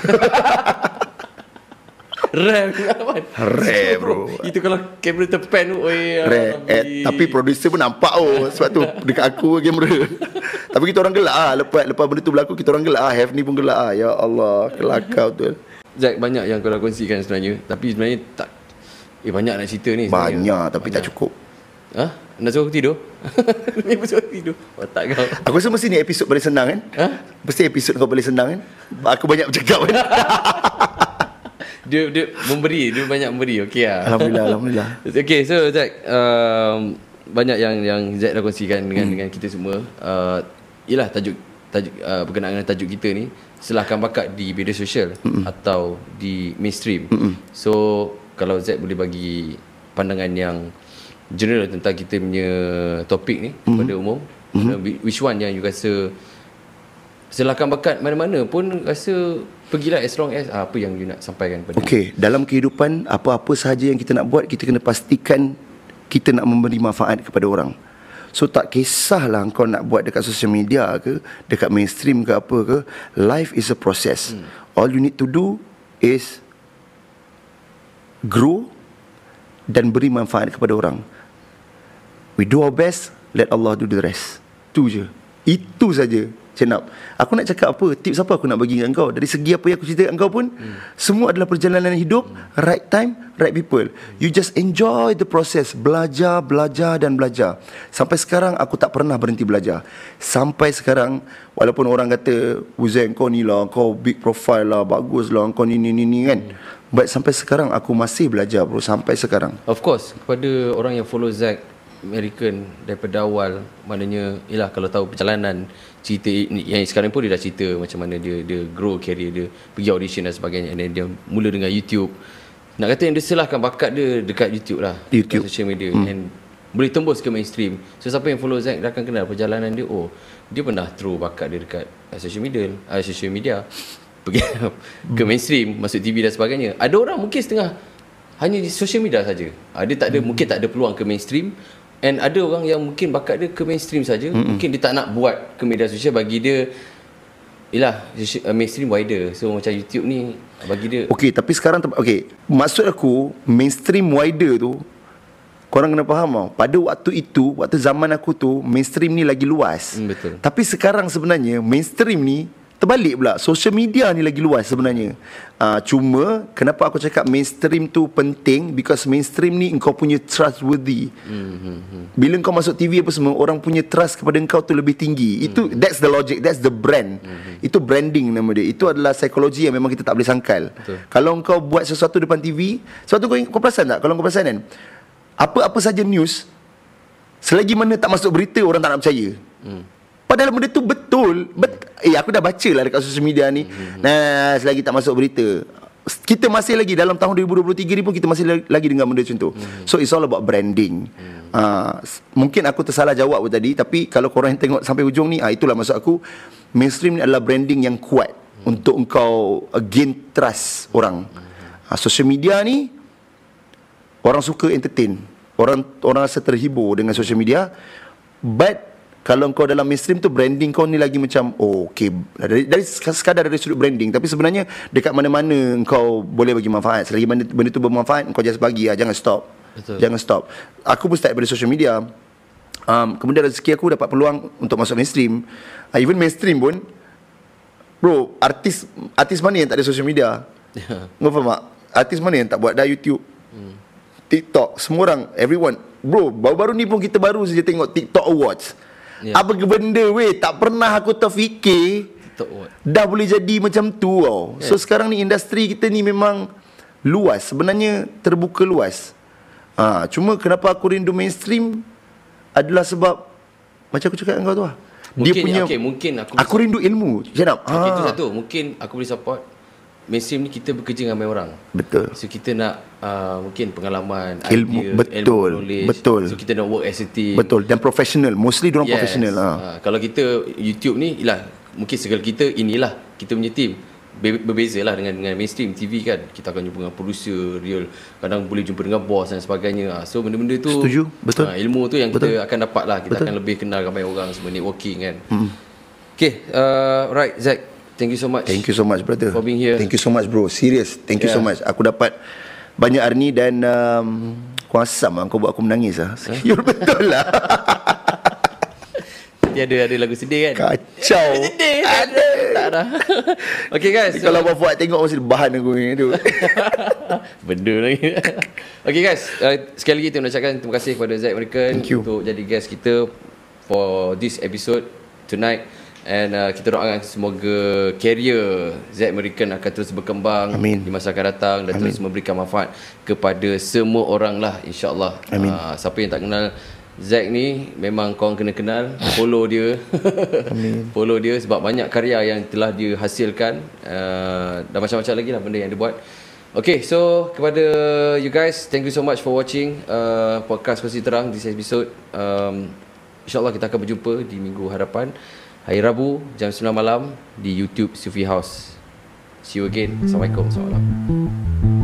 Rare pengalaman. Rare bro. Itu kalau kamera terpan tu rare. Tapi producer pun nampak sebab tu dekat aku kamera. Tapi kita orang gelak lah. Lepas benda tu berlaku, kita orang gelak lah. Hafni pun gelak lah. Ya Allah, kelakar tu Zack. Banyak yang kau dah kongsikan sebenarnya, tapi sebenarnya tak banyak nak cerita ni. Banyak tapi banyak. Tak cukup. Ha? Nak suruh aku tidur? Ni suruh aku tidur. Watak kau. Aku rasa mesti ni episod boleh senang kan? Ha? Mesti episod kau boleh senang kan? Aku banyak bercakap kan? Dia memberi. Dia banyak memberi. Okey lah. Alhamdulillah. Okey, so Zack, banyak yang Zack dah kongsikan dengan kita semua. Yelah tajuk berkenaan dengan tajuk kita ni, selahkan bakat di media sosial atau di mainstream. So kalau Zack boleh bagi pandangan yang general tentang kita punya topik ni kepada umum, which one yang you rasa selahkan bakat mana-mana pun rasa pergilah, as long as apa yang you nak sampaikan kepada. Okey, dalam kehidupan apa-apa sahaja yang kita nak buat, kita kena pastikan kita nak memberi manfaat kepada orang. So tak kisahlah kau nak buat dekat social media ke, dekat mainstream ke apa ke, life is a process. All you need to do is grow dan beri manfaat kepada orang. We do our best, let Allah do the rest. Tu je. Itu saja. Ciknap, aku nak cakap apa, tips apa aku nak bagi dengan kau. Dari segi apa yang aku cerita dengan kau pun, semua adalah perjalanan hidup. Right time, right people. You just enjoy the process. Belajar, belajar dan belajar. Sampai sekarang aku tak pernah berhenti belajar. Sampai sekarang, walaupun orang kata, Zack kau ni lah, kau big profile lah, bagus lah, kau ni kan. But sampai sekarang aku masih belajar bro. Sampai sekarang. Of course, kepada orang yang follow Zack Merican daripada awal, maknanya ialah kalau tahu perjalanan cerita yang sekarang pun, dia dah cerita macam mana dia grow career dia, pergi audition dan sebagainya, dan dia mula dengan YouTube. Nak kata yang dia selahkan bakat dia dekat YouTube lah, dekat social media, and boleh tembus ke mainstream. So siapa yang follow Zack, dia akan kenal perjalanan dia. Dia pernah throw bakat dia dekat social media pergi ke mainstream, masuk TV dan sebagainya. Ada orang mungkin setengah hanya di social media saja. Dia tak ada, mungkin tak ada peluang ke mainstream. And ada orang yang mungkin bakat dia ke mainstream saja, mungkin dia tak nak buat ke media sosial. Bagi dia, yelah, mainstream wider. So macam YouTube ni bagi dia. Okay, tapi sekarang, okay, maksud aku mainstream wider tu, korang kena faham tau. Pada waktu itu, waktu zaman aku tu, mainstream ni lagi luas. Betul. Tapi sekarang sebenarnya mainstream ni Terbalik pula, social media ni lagi luas sebenarnya. Cuma kenapa aku cakap mainstream tu penting, because mainstream ni engkau punya trustworthy. Bila engkau masuk TV apa semua, orang punya trust kepada engkau tu lebih tinggi. Itu that's the logic, that's the brand. Itu branding nama dia. Itu adalah psikologi yang memang kita tak boleh sangkal. Betul. Kalau engkau buat sesuatu depan TV, sebab tu kau perasan tak? Kalau kau perasan kan, apa-apa saja news, selagi mana tak masuk berita, orang tak nak percaya. Padahal benda tu betul. Aku dah baca lah dekat social media ni. Selagi tak masuk berita, kita masih lagi dalam tahun 2023 ni pun kita masih lagi dengar benda macam tu. So it's all about branding. Mungkin aku tersalah jawab tadi, tapi kalau korang yang tengok sampai hujung ni, itulah maksud aku. Mainstream ni adalah branding yang kuat untuk engkau gain trust orang. Social media ni, orang suka entertain, orang rasa terhibur dengan social media. But kalau kau dalam mainstream tu, branding kau ni lagi macam okay, dari sekadar dari sudut branding. Tapi sebenarnya dekat mana-mana kau boleh bagi manfaat. Selagi benda tu bermanfaat, kau just bagi lah. Jangan stop. Betul. Jangan stop. Aku pun start daripada social media. Kemudian rezeki aku dapat peluang untuk masuk mainstream. Even mainstream pun, bro, artis mana yang tak ada social media? Kau faham tak? Artis mana yang tak buat dah YouTube, TikTok? Semua orang, everyone. Bro, baru-baru ni pun kita baru saja tengok TikTok Awards. Apa benda weh, tak pernah aku terfikir dah boleh jadi macam tu tau. So sekarang ni industri kita ni memang luas, sebenarnya terbuka luas. Cuma kenapa aku rindu mainstream adalah sebab macam aku cakap dengan kau tu lah. Mungkin, dia punya, mungkin aku rindu ilmu. Itu satu, mungkin aku boleh support. Mainstream ni kita bekerja dengan ramai orang. Betul. So kita nak mungkin pengalaman, ilmu, idea, betul, ilmu knowledge. Betul. So kita nak work as a team. Betul. Dan professional. Mostly diorang professional. Kalau kita YouTube ni, ialah mungkin segala kita inilah kita punya team. Berbezalah dengan mainstream TV kan. Kita akan jumpa dengan producer real, kadang boleh jumpa dengan bos dan sebagainya. So benda-benda tu, setuju. Betul. Ilmu tu yang betul kita akan dapat lah. Kita betul akan lebih kenal ramai orang, semua networking kan. Okay, right Zack, thank you so much. Thank you so much brother for being here. Thank you so much bro. Serious. Thank you so much. Aku dapat banyak hari ni. Dan kau asam lah. Kau buat aku menangis lah. You're betul lah. Ada lagu sedih kan. Kacau. Sedih. Ada. Tak ada. Okay guys, so kalau abang Fuad tengok masih bahan aku ni. Benda lagi. Okay guys, sekali lagi kita nak ucapkan terima kasih kepada Zack Merican untuk jadi guest kita for this episode tonight. And kita doakan semoga karier Zack Merican akan terus berkembang. Amin. Di masa akan datang dan terus memberikan manfaat kepada semua orang lah, insyaAllah. Siapa yang tak kenal Zack ni, memang korang kena kenal. Follow dia. Amin. Follow dia sebab banyak karya yang telah dia hasilkan, dan macam-macam lagi lah benda yang dia buat. Okay, so kepada you guys, thank you so much for watching podcast Kongsi Terang this episode. InsyaAllah kita akan berjumpa di minggu hadapan, hari Rabu jam 9 malam di YouTube Sufi House. See you again. Assalamualaikum. Assalamualaikum.